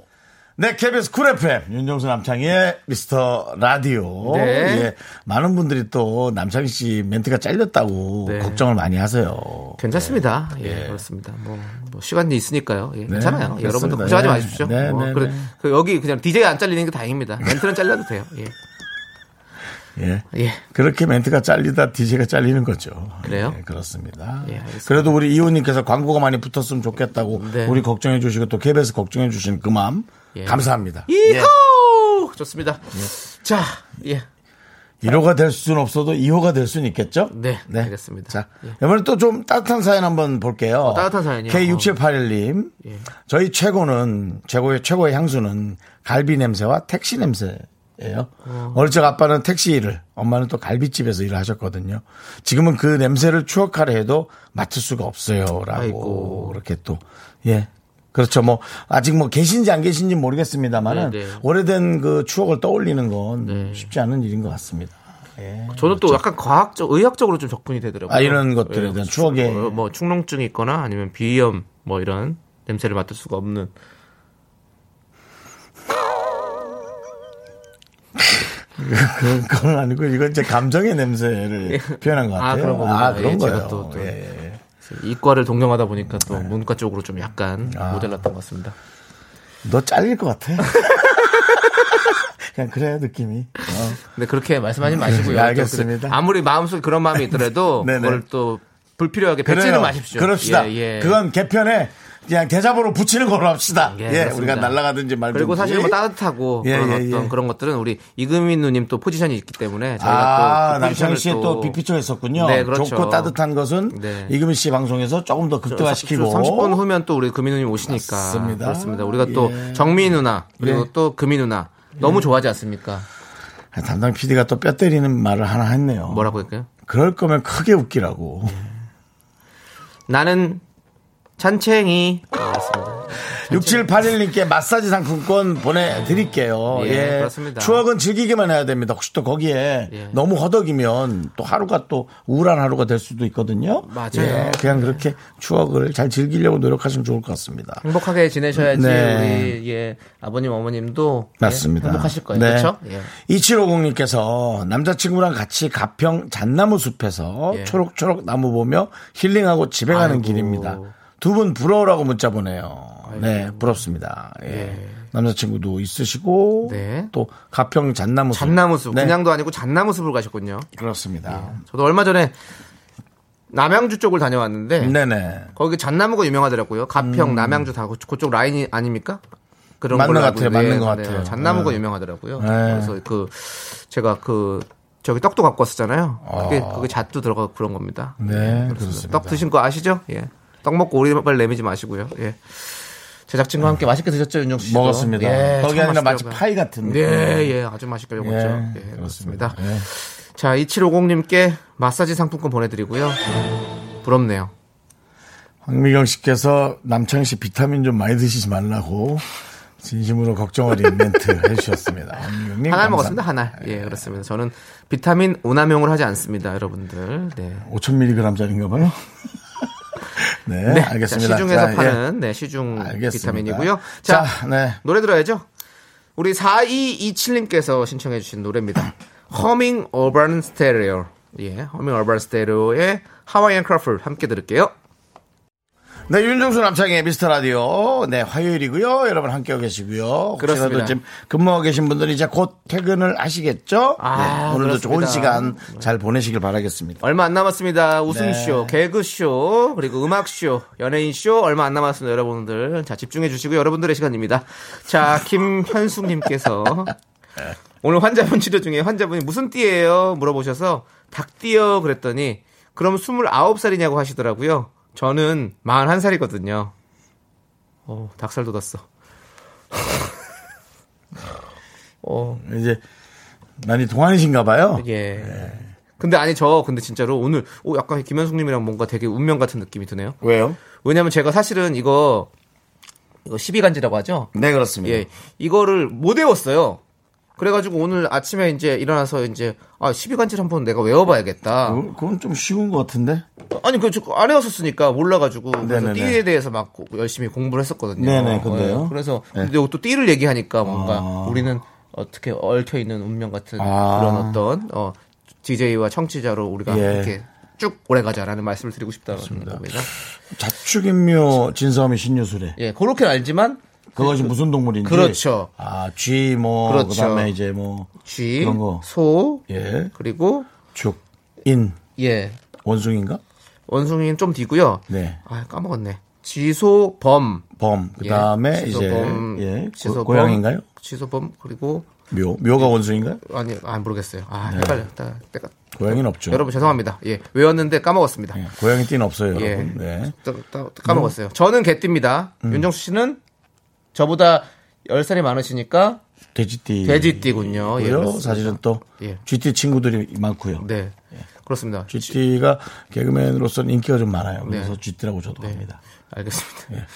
네, 케이비에스 쿨 에프엠 윤정수 남창희의 미스터 라디오. 네. 예, 많은 분들이 또 남창희 씨 멘트가 잘렸다고 네. 걱정을 많이 하세요. 괜찮습니다. 네. 예, 예, 그렇습니다. 뭐, 뭐 시간이 있으니까요. 예, 네, 괜찮아요. 그렇습니다. 여러분도 걱정하지 네. 마십시오. 네, 뭐, 네, 그래, 네. 그 여기 그냥 디제이 안 잘리는 게 다행입니다. 멘트는 잘려도 돼요. 예. 예. 예. 그렇게 멘트가 잘리다 디제이가 잘리는 거죠. 그래요? 예, 그렇습니다. 예, 그래도 우리 이호님께서 광고가 많이 붙었으면 좋겠다고 네. 우리 걱정해 주시고 또 케이비에스 걱정해 주신 그 마음 예. 감사합니다. 예. 좋습니다. 예. 자, 예. 일 호가 될 수는 없어도 이 호가 될 수는 있겠죠? 네. 네. 알겠습니다. 자, 예. 이번에 또 좀 따뜻한 사연 한번 볼게요. 어, 따뜻한 사연이요. 케이 육칠팔일님. 예. 저희 최고는, 최고의, 최고의 향수는 갈비 냄새와 택시 냄새. 예요. 어. 어릴 적 아빠는 택시 일을, 엄마는 또 갈비집에서 일을 하셨거든요. 지금은 그 냄새를 추억하려 해도 맡을 수가 없어요라고. 아이고. 그렇게 또 예. 그렇죠. 뭐 아직 뭐 계신지 안 계신지 모르겠습니다만은 네, 네. 오래된 그 추억을 떠올리는 건 네. 쉽지 않은 일인 것 같습니다. 예, 저는 그렇죠. 또 약간 과학적, 의학적으로 좀 접근이 되더라고요. 아, 이런 것들에 대한 예, 추억에 뭐, 뭐 축농증이 있거나 아니면 비위염 뭐 이런 냄새를 맡을 수가 없는. 그건 아니고 이건 제 감정의 냄새를 표현한 것 같아요. 아, 그런, 아, 그런 예, 거예요. 또, 또 예. 이과를 동경하다 보니까 또 네. 문과 쪽으로 좀 약간 아. 모자랐던 것 같습니다. 너 잘릴 것 같아. 그냥 그래요 느낌이. 어. 근데 그렇게 말씀하지 마시고요. 네, 알겠습니다. 아무리 마음속 그런 마음이 있더라도 그걸 또 불필요하게 배제는 마십시오. 그럽시다. 예, 예. 그건 개편에 그냥 대자보로 붙이는 걸로 합시다. 예, 예 우리가 날아가든지 말든지. 그리고 사실 뭐 따뜻하고 예, 그런 예, 어떤 예. 그런 것들은 우리 이금민 누님 또 포지션이 있기 때문에 저희가 아, 또 남창희 씨의 또 빅피처 했었군요. 네, 그렇죠. 좋고 따뜻한 것은 네. 이금민 씨 방송에서 조금 더 극대화시키고. 삼십 분 후면 또 우리 금민 누님 오시니까. 맞습니다. 그렇습니다. 우리가 예. 또 정미 누나 그리고 예. 또 금민 누나. 너무 좋아하지 않습니까? 담당 피디가 또 뼈 때리는 말을 하나 했네요. 뭐라고 할까요? 그럴 거면 크게 웃기라고. 나는 찬챙이. 그렇습니다. 육칠팔일 님께 마사지 상품권 보내드릴게요. 예, 예. 그렇습니다. 추억은 즐기기만 해야 됩니다. 혹시 또 거기에 예. 너무 허덕이면 또 하루가 또 우울한 하루가 될 수도 있거든요. 맞아요. 예, 그냥 그렇게 추억을 잘 즐기려고 노력하시면 좋을 것 같습니다. 행복하게 지내셔야지 네. 우리 예, 아버님 어머님도 맞습니다. 예, 행복하실 거예요. 네. 그렇죠? 예. 이칠오공 님께서 남자친구랑 같이 가평 잣나무 숲에서 예. 초록초록 나무 보며 힐링하고 집에 가는 아이고. 길입니다. 두 분 부러우라고 문자 보내요. 네, 부럽습니다. 예. 네. 남자친구도 있으시고 네. 또 가평 잣나무 숲. 잣나무 숲. 네. 그냥도 아니고 잣나무 숲을 가셨군요. 그렇습니다. 네. 저도 얼마 전에 남양주 쪽을 다녀왔는데 네네. 거기 잣나무가 유명하더라고요. 가평, 음. 남양주 다 그쪽 라인이 아닙니까? 그런 맞는 것 같아요. 네, 맞는 것 같아요. 네. 잣나무가 네. 유명하더라고요. 네. 그래서 그 제가 그 저기 떡도 갖고 왔었잖아요. 그게 아. 그게 잣도 들어가고 그런 겁니다. 네, 그렇습니다. 그렇습니다. 떡 드신 거 아시죠? 예. 떡 먹고 오리발 내미지 마시고요. 예. 제작진과 함께 맛있게 드셨죠, 윤정수 씨? 먹었습니다. 예, 거기 아니라 마치 파이 같은데. 예, 예, 아주 맛있게 먹었죠. 예, 예, 그렇습니다. 예. 자, 이칠오공 님께 마사지 상품권 보내드리고요. 부럽네요. 황미경 씨께서 남창희 씨 비타민 좀 많이 드시지 말라고 진심으로 걱정을 멘트 해주셨습니다. 황미경님 하나 먹었습니다, 하나. 예, 그렇습니다. 저는 비타민 오남용을 하지 않습니다, 여러분들. 네. 오천 밀리그램 짜리인가 봐요. 네, 네, 알겠습니다. 자, 시중에서 자, 파는 예. 네, 시중 알겠습니다. 비타민이고요. 자, 자 네. 노래 들어야죠. 우리 사이이칠 님께서 신청해 주신 노래입니다. Humming Urban Stereo. 예, Humming Urban Stereo의 Hawaiian Crawford 함께 들을게요. 네, 윤정수 남창의 미스터 라디오. 네, 화요일이고요. 여러분 함께하고 계시고요. 그렇습니다. 지금 근무하고 계신 분들이 이제 곧 퇴근을 하시겠죠? 아, 네, 오늘도 그렇습니다. 좋은 시간 잘 보내시길 바라겠습니다. 얼마 안 남았습니다. 웃음쇼, 네. 개그쇼, 그리고 음악쇼, 연예인쇼 얼마 안 남았습니다. 여러분들. 자, 집중해 주시고 여러분들의 시간입니다. 자, 김현숙님께서 오늘 환자분 치료 중에 환자분이 무슨 띠예요? 물어보셔서 닭띠요 그랬더니 그럼 스물아홉 살이냐고 하시더라고요. 저는 마흔한 살이거든요. 어, 닭살 돋았어. 어, 이제 많이 동안이신가 봐요. 예. 예. 근데 아니 저 근데 진짜로 오늘 오 약간 김현숙님이랑 뭔가 되게 운명 같은 느낌이 드네요. 왜요? 왜냐면 제가 사실은 이거 이거 십이 간지라고 하죠. 네 그렇습니다. 예, 이거를 못 외웠어요. 그래가지고 오늘 아침에 이제 일어나서 이제 아 십이 간질 한번 내가 외워봐야겠다. 그건 좀 쉬운 것 같은데? 아니 그 안 외웠었으니까 몰라가지고 그래서 띠에 대해서 막 열심히 공부를 했었거든요. 네네. 근데요. 네, 그래서 네. 근데 또 띠를 얘기하니까 뭔가 아... 우리는 어떻게 얽혀 있는 운명 같은 아... 그런 어떤 어, 디제이와 청취자로 우리가 예. 이렇게 쭉 오래가자라는 말씀을 드리고 싶다는 겁니다. 자축인묘 진서함이 신유술에. 예, 그렇게 알지만. 그것이 무슨 동물인지. 그렇죠. 아, 쥐, 뭐, 그렇죠. 그 다음에 이제 뭐. 쥐, 그런 거. 소, 예. 그리고. 죽, 인. 예. 원숭이인가? 원숭이는 좀 뒤고요. 네. 아, 까먹었네. 쥐, 소, 범. 범. 그 다음에 예. 이제. 범. 예. 지소범. 고양인가요? 지소범, 그리고. 묘. 묘가 원숭인가요? 아니, 아, 모르겠어요. 아, 헷갈렸다. 네. 고양이는 없죠. 여러분, 죄송합니다. 예. 외웠는데 까먹었습니다. 예. 고양이 띠는 없어요, 여러분. 예. 네. 까먹었어요. 음. 저는 개띠입니다. 음. 윤정수 씨는? 저보다 열 살이 많으시니까 돼지띠. 돼지띠군요. 예, 사실은 또 예. 쥐띠 친구들이 많고요. 네. 예. 그렇습니다. 쥐띠가 개그맨으로서는 인기가 좀 많아요. 그래서 네. 쥐띠라고 저도 네. 합니다. 알겠습니다. 예.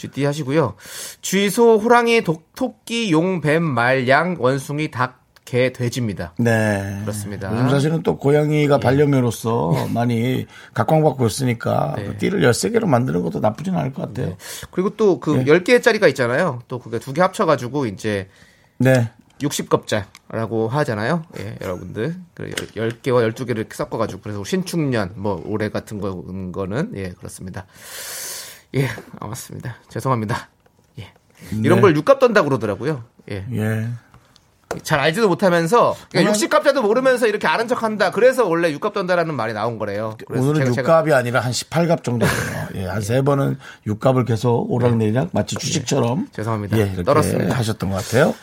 쥐띠 하시고요. 쥐소, 호랑이, 독, 토끼, 용, 뱀, 말, 양, 원숭이, 닭, 개, 돼지입니다. 네, 그렇습니다. 요즘 사실은 또 고양이가 예. 반려묘로서 많이 각광받고 있으니까 네. 띠를 열세 개로 만드는 것도 나쁘진 않을 것 같아요. 네. 그리고 또 그 예. 열 개짜리가 있잖아요. 또 그게 두 개 합쳐가지고 이제 네. 육십 겁자라고 하잖아요. 예, 여러분들. 열 개와 열두 개를 이렇게 섞어가지고, 그래서 신축년, 뭐, 올해 같은 거, 거는, 예, 그렇습니다. 예, 아, 맞습니다. 죄송합니다. 예. 네. 이런 걸 육갑 떤다고 그러더라고요. 예. 예. 잘 알지도 못하면서, 그러니까 육십 갑자도 모르면서 이렇게 아는 척 한다. 그래서 원래 육갑 떤다라는 말이 나온 거래요. 오늘은 육갑이 제가... 아니라 한 십팔 갑 정도예요. 예, 한 세 예. 번은 육갑을 계속 오락내리락, 마치 주식처럼. 예. 죄송합니다. 예, 이렇게 떨었습니다. 하셨던 것 같아요.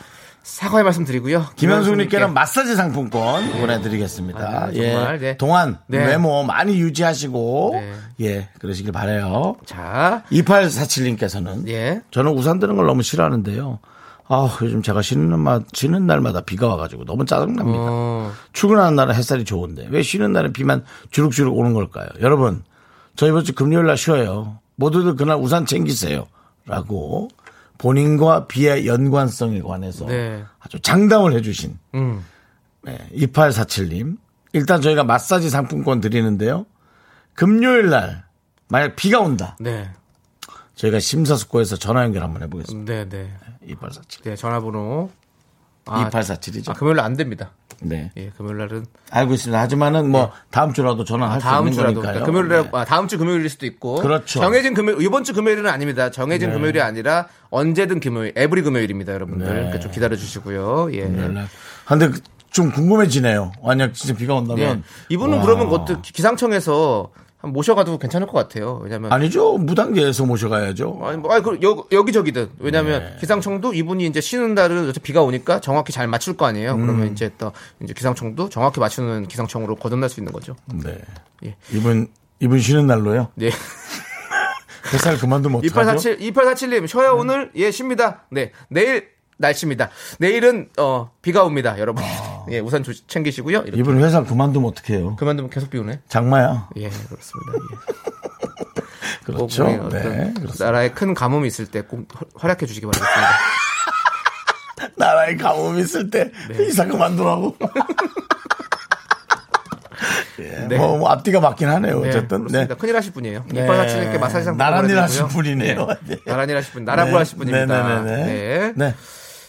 사과의 말씀 드리고요. 김현수님께는 마사지 상품권 네. 보내드리겠습니다. 아, 네, 정말. 예. 네. 동안 네. 외모 많이 유지하시고 네. 예 그러시길 바라요. 자, 이팔사칠님께서는 예. 저는 우산 드는 걸 너무 싫어하는데요. 아 요즘 제가 쉬는, 마, 쉬는 날마다 비가 와가지고 너무 짜증납니다. 어. 출근하는 날은 햇살이 좋은데 왜 쉬는 날은 비만 주룩주룩 오는 걸까요? 여러분 저 이번 주 금요일 날 쉬어요. 모두들 그날 우산 챙기세요. 라고 본인과 비의 연관성에 관해서 네. 아주 장담을 해주신 음. 네, 이팔사칠님 일단 저희가 마사지 상품권 드리는데요. 금요일 날 만약 비가 온다. 네. 저희가 심사숙고해서 전화 연결 한번 해보겠습니다. 네, 네. 네, 이팔사칠. 네, 전화번호 아, 이팔사칠이죠. 아, 금요일 날 안 됩니다. 네, 예, 금요일 날은 알고 있습니다. 하지만은 뭐 네. 다음 주라도 전화할 아, 수 있는 거니까요. 그러니까 금요일 날, 네. 아, 다음 주 금요일일 수도 있고. 그렇죠. 정해진 금요일 이번 주 금요일은 아닙니다. 정해진 네. 금요일이 아니라 언제든 금요일, 에브리 금요일입니다, 여러분들. 네. 그러니까 좀 기다려 주시고요. 예. 근데 좀 궁금해지네요. 만약 진짜 비가 온다면 네. 이분은 와. 그러면 그것도 기상청에서 한 모셔가도 괜찮을 것 같아요. 왜냐면 아니죠, 무단계에서 모셔가야죠. 아니 뭐, 아니 그 여기 저기든 왜냐면 네. 기상청도 이분이 이제 쉬는 날은 비가 오니까 정확히 잘 맞출 거 아니에요. 음. 그러면 이제 또 이제 기상청도 정확히 맞추는 기상청으로 거듭날 수 있는 거죠. 네. 예. 이분 이분 쉬는 날로요. 네. 회사를 그만도 못 이팔사칠, 하죠. 이팔사칠님 쉬어요 음. 오늘 예 쉽니다. 네 내일 날씨입니다. 내일은 어 비가 옵니다, 여러분. 아. 예, 우산 조, 챙기시고요. 이렇게. 이분 회사 그만두면 어떡해요? 그만두면 계속 비 오네. 장마야. 예, 그렇습니다. 예. 그렇죠. 네, 그렇습니다. 나라에 큰 가뭄이 있을 때 꼭 활약해 주시기 바라겠습니다. 나라에 가뭄이 있을 때 네. 이사 그만두라고. 예, 네. 뭐, 뭐 앞뒤가 맞긴 하네요. 어쨌든 네, 네. 큰일 하실 분이에요. 이빨사치님께 마사지 상품 나란일 하실 분이네요. 네. 나란일 하실 분, 나라부 네. 하실 분입니다. 네네네. 네. 네.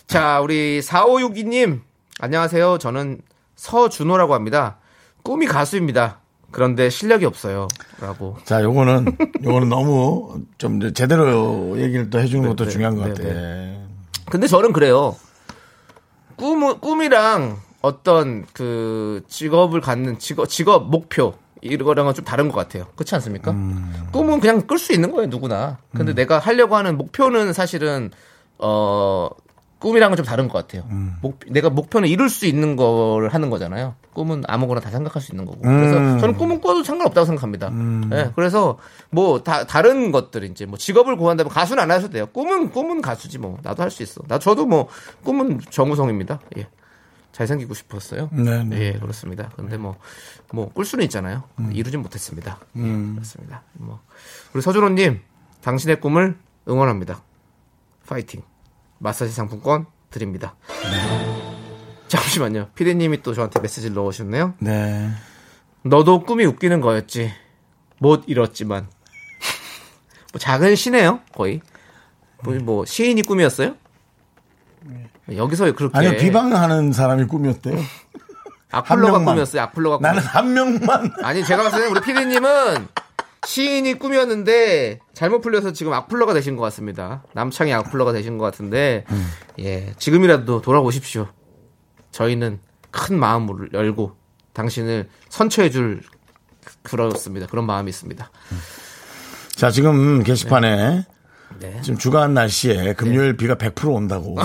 자, 우리 사오육이님 안녕하세요. 저는 서준호라고 합니다. 꿈이 가수입니다. 그런데 실력이 없어요.라고. 자, 요거는 요거는 너무 좀 제대로 얘기를 또 해주는 네, 것도 네, 중요한 네, 것 같아요. 네, 네. 근데 저는 그래요. 꿈 꿈이랑 어떤 그 직업을 갖는 직업, 직업 목표 이거랑은 좀 다른 것 같아요. 그렇지 않습니까? 음. 꿈은 그냥 끌 수 있는 거예요, 누구나. 근데 음. 내가 하려고 하는 목표는 사실은 어. 꿈이랑은 좀 다른 것 같아요. 음. 목, 내가 목표는 이룰 수 있는 걸 하는 거잖아요. 꿈은 아무거나 다 생각할 수 있는 거고. 음. 그래서 저는 꿈은 꿔도 상관없다고 생각합니다. 음. 네, 그래서 뭐 다, 다른 것들 이제 뭐 직업을 구한다면 가수는 안 하셔도 돼요. 꿈은 꿈은 가수지 뭐 나도 할 수 있어. 나 저도 뭐 꿈은 정우성입니다. 예. 잘생기고 싶었어요. 네, 네. 예, 그렇습니다. 근데 뭐 뭐 꿀 수는 있잖아요. 음. 이루진 못했습니다. 음. 예, 그렇습니다. 뭐 우리 서준호님 당신의 꿈을 응원합니다. 파이팅. 마사지 상품권 드립니다. 네. 잠시만요. 피디님이 또 저한테 메시지를 넣으셨네요. 네. 너도 꿈이 웃기는 거였지. 못 이뤘지만. 뭐 작은 시네요, 거의. 뭐, 뭐 시인이 꿈이었어요? 여기서 그렇게. 아니요, 비방하는 사람이 꿈이었대요. 악플러가 꿈이었어요, 악플러가. 나는 한 명만. 아니, 제가 봤을 때 우리 피디님은 시인이 꿈이었는데 잘못 풀려서 지금 악플러가 되신 것 같습니다. 남창이 악플러가 되신 것 같은데 음. 예 지금이라도 돌아오십시오. 저희는 큰 마음을 열고 당신을 선처해줄 그렇습니다. 그런 마음이 있습니다. 음. 자 지금 게시판에 네. 네. 지금 주간 날씨에 금요일 네. 비가 백 퍼센트 온다고.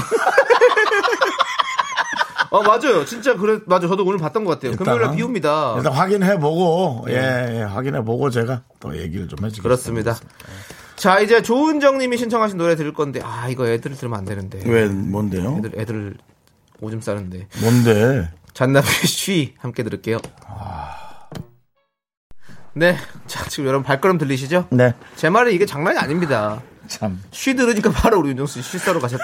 어 맞아요, 진짜 그래 맞아. 저도 오늘 봤던 것 같아요. 금요일날 비 옵니다. 일단 확인해 보고 예, 예 확인해 보고 제가 또 얘기를 좀 해주겠습니다. 그렇습니다. 자 이제 조은정님이 신청하신 노래 들을 건데 아 이거 애들 들으면 안 되는데. 왜 뭔데요? 애들 애들 오줌 싸는데. 뭔데? 잔나비 쉬 함께 들을게요. 아... 네, 자 지금 여러분 발걸음 들리시죠? 네. 제 말은 이게 장난이 아닙니다. 참. 쉬 들으니까 바로 우리 윤정수 씨 쉬 싸러 가셨다.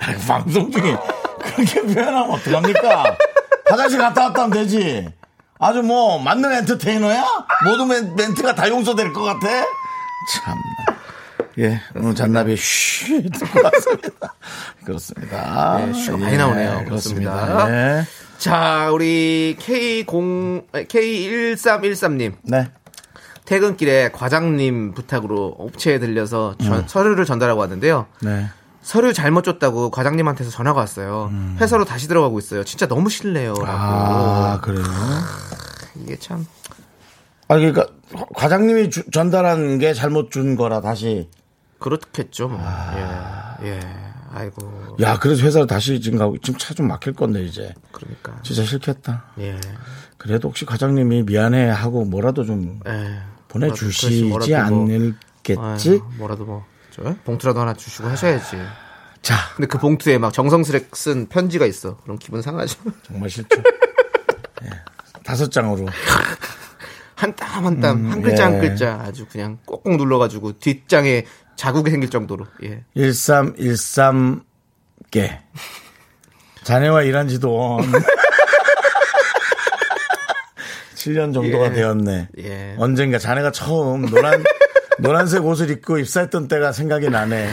아니, 방송 중에 그렇게 표현하면 어떡합니까? 화장실 갔다 왔다면 되지. 아주 뭐 만능 엔터테이너야? 모든 멘, 멘트가 다 용서될 것 같아? 참. 예, 오늘 잔나비 쉬 듣고 왔습니다. 그렇습니다. 네, 쉬가 예, 많이 나오네요. 그렇습니다. 그렇습니다. 네. 자, 우리 케이 공, 케이 일삼일삼 님. 네. 퇴근길에 과장님 부탁으로 업체에 들려서 저, 음. 서류를 전달하고 왔는데요. 네. 서류 잘못 줬다고 과장님한테서 전화가 왔어요. 음. 회사로 다시 들어가고 있어요. 진짜 너무 실례요. 아, 그래요? 이게 참. 아, 그러니까 과장님이 주, 전달한 게 잘못 준 거라 다시. 그렇겠죠. 뭐. 아... 예. 예. 아이고. 야, 그래서 회사로 다시 지금 가고, 지금 차 좀 막힐 건데, 이제. 그러니까. 진짜 싫겠다. 예. 그래도 혹시 과장님이 미안해 하고 뭐라도 좀 예. 보내주시지 뭐라도 않을겠지? 뭐, 아유, 뭐라도 뭐. 봉투라도 하나 주시고 하셔야지. 자, 근데 그 봉투에 막 정성스레 쓴 편지가 있어. 그럼 기분 상하죠. 정말 싫죠. 예. 다섯 장으로 한 땀 한 땀 한, 땀, 음, 한 글자 예. 한 글자 아주 그냥 꼭꼭 눌러가지고 뒷장에 자국이 생길 정도로. 예. 일삼일삼 개 자네와 일한 지도 칠 년 정도가 예. 되었네. 예. 언젠가 자네가 처음 노란 노란색 옷을 입고 입사했던 때가 생각이 나네.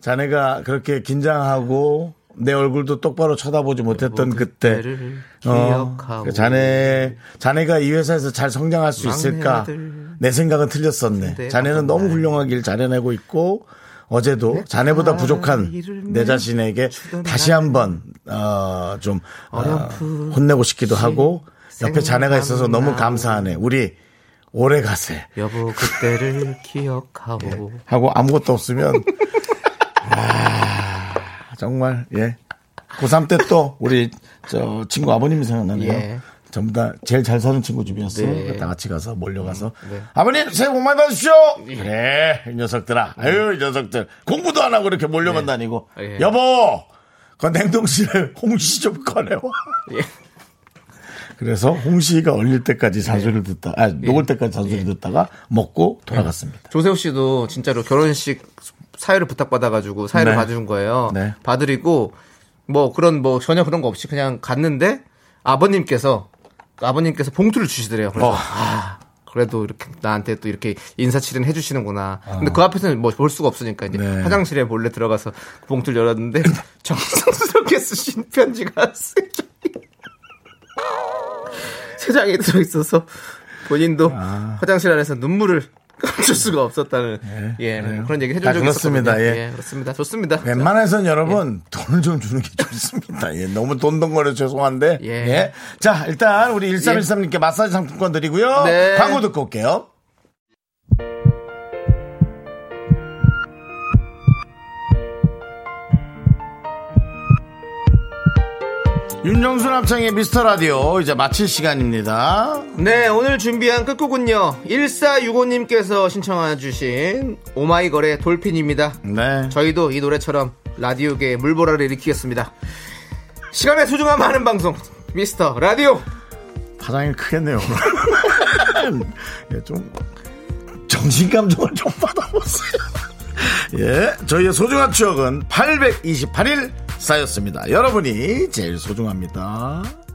자네가 그렇게 긴장하고 내 얼굴도 똑바로 쳐다보지 못했던 그때 어, 자네, 자네가 이 회사에서 잘 성장할 수 있을까 내 생각은 틀렸었네. 자네는 너무 훌륭하길 잘해내고 있고 어제도 자네보다 부족한 내 자신에게 다시 한번 어, 좀 어, 혼내고 싶기도 하고 옆에 자네가 있어서 너무 감사하네. 우리 오래 가세. 여보 그때를 기억하고 예, 하고 아무것도 없으면 아 정말 예 고삼 때 또 우리 저 친구 아버님이 생각나네요. 예. 전부 다 제일 잘 사는 친구 집이었어요. 네. 다 같이 가서 몰려가서 음, 네. 아버님 새해 복 많이 받으시오. 예. 그래 이 녀석들아 네. 아유 이 녀석들 공부도 안 하고 이렇게 몰려만 네. 다니고 예. 여보 그 냉동실에 홍시 좀 꺼내와. 예. 그래서 홍시가 얼릴 때까지 잔소리를 듣다, 아, 녹을 예. 때까지 잔소리를 듣다가 먹고 돌아갔습니다. 예. 조세호 씨도 진짜로 결혼식 사회를 부탁받아가지고 사회를 네. 봐준 거예요. 네. 봐드리고 뭐 그런 뭐 전혀 그런 거 없이 그냥 갔는데 아버님께서 아버님께서 봉투를 주시더래요. 그래서 어. 아, 그래도 이렇게 나한테 또 이렇게 인사치레는 해주시는구나. 어. 근데 그 앞에서는 뭐 볼 수가 없으니까 이제 네. 화장실에 몰래 들어가서 그 봉투를 열었는데 정성스럽게 쓰신 편지가 쓰죠. 세장에 들어있어서 본인도 아. 화장실 안에서 눈물을 감출 수가 없었다는 예, 예, 그런 얘기 해준 아, 적이 있었습니다. 예. 예, 그렇습니다. 좋습니다. 웬만해서는 여러분 예. 돈을 좀 주는 게 좋습니다. 예, 너무 돈덩거려 죄송한데 예. 예. 자 일단 우리 일삼일삼 님께 예. 마사지 상품권 드리고요. 네. 광고 듣고 올게요. 윤정수 남창의 미스터라디오 이제 마칠 시간입니다. 네 오늘 준비한 끝곡은요 일사육오 님께서 신청해 주신 오마이걸의 돌핀입니다. 네. 저희도 이 노래처럼 라디오계의 물보라를 일으키겠습니다. 시간의 소중함 많은 방송 미스터라디오. 파장이 크겠네요. 예, 좀 정신감정을 좀 받아보세요. 예, 저희의 소중한 추억은 팔백이십팔 일 쌓였습니다. 여러분이 제일 소중합니다.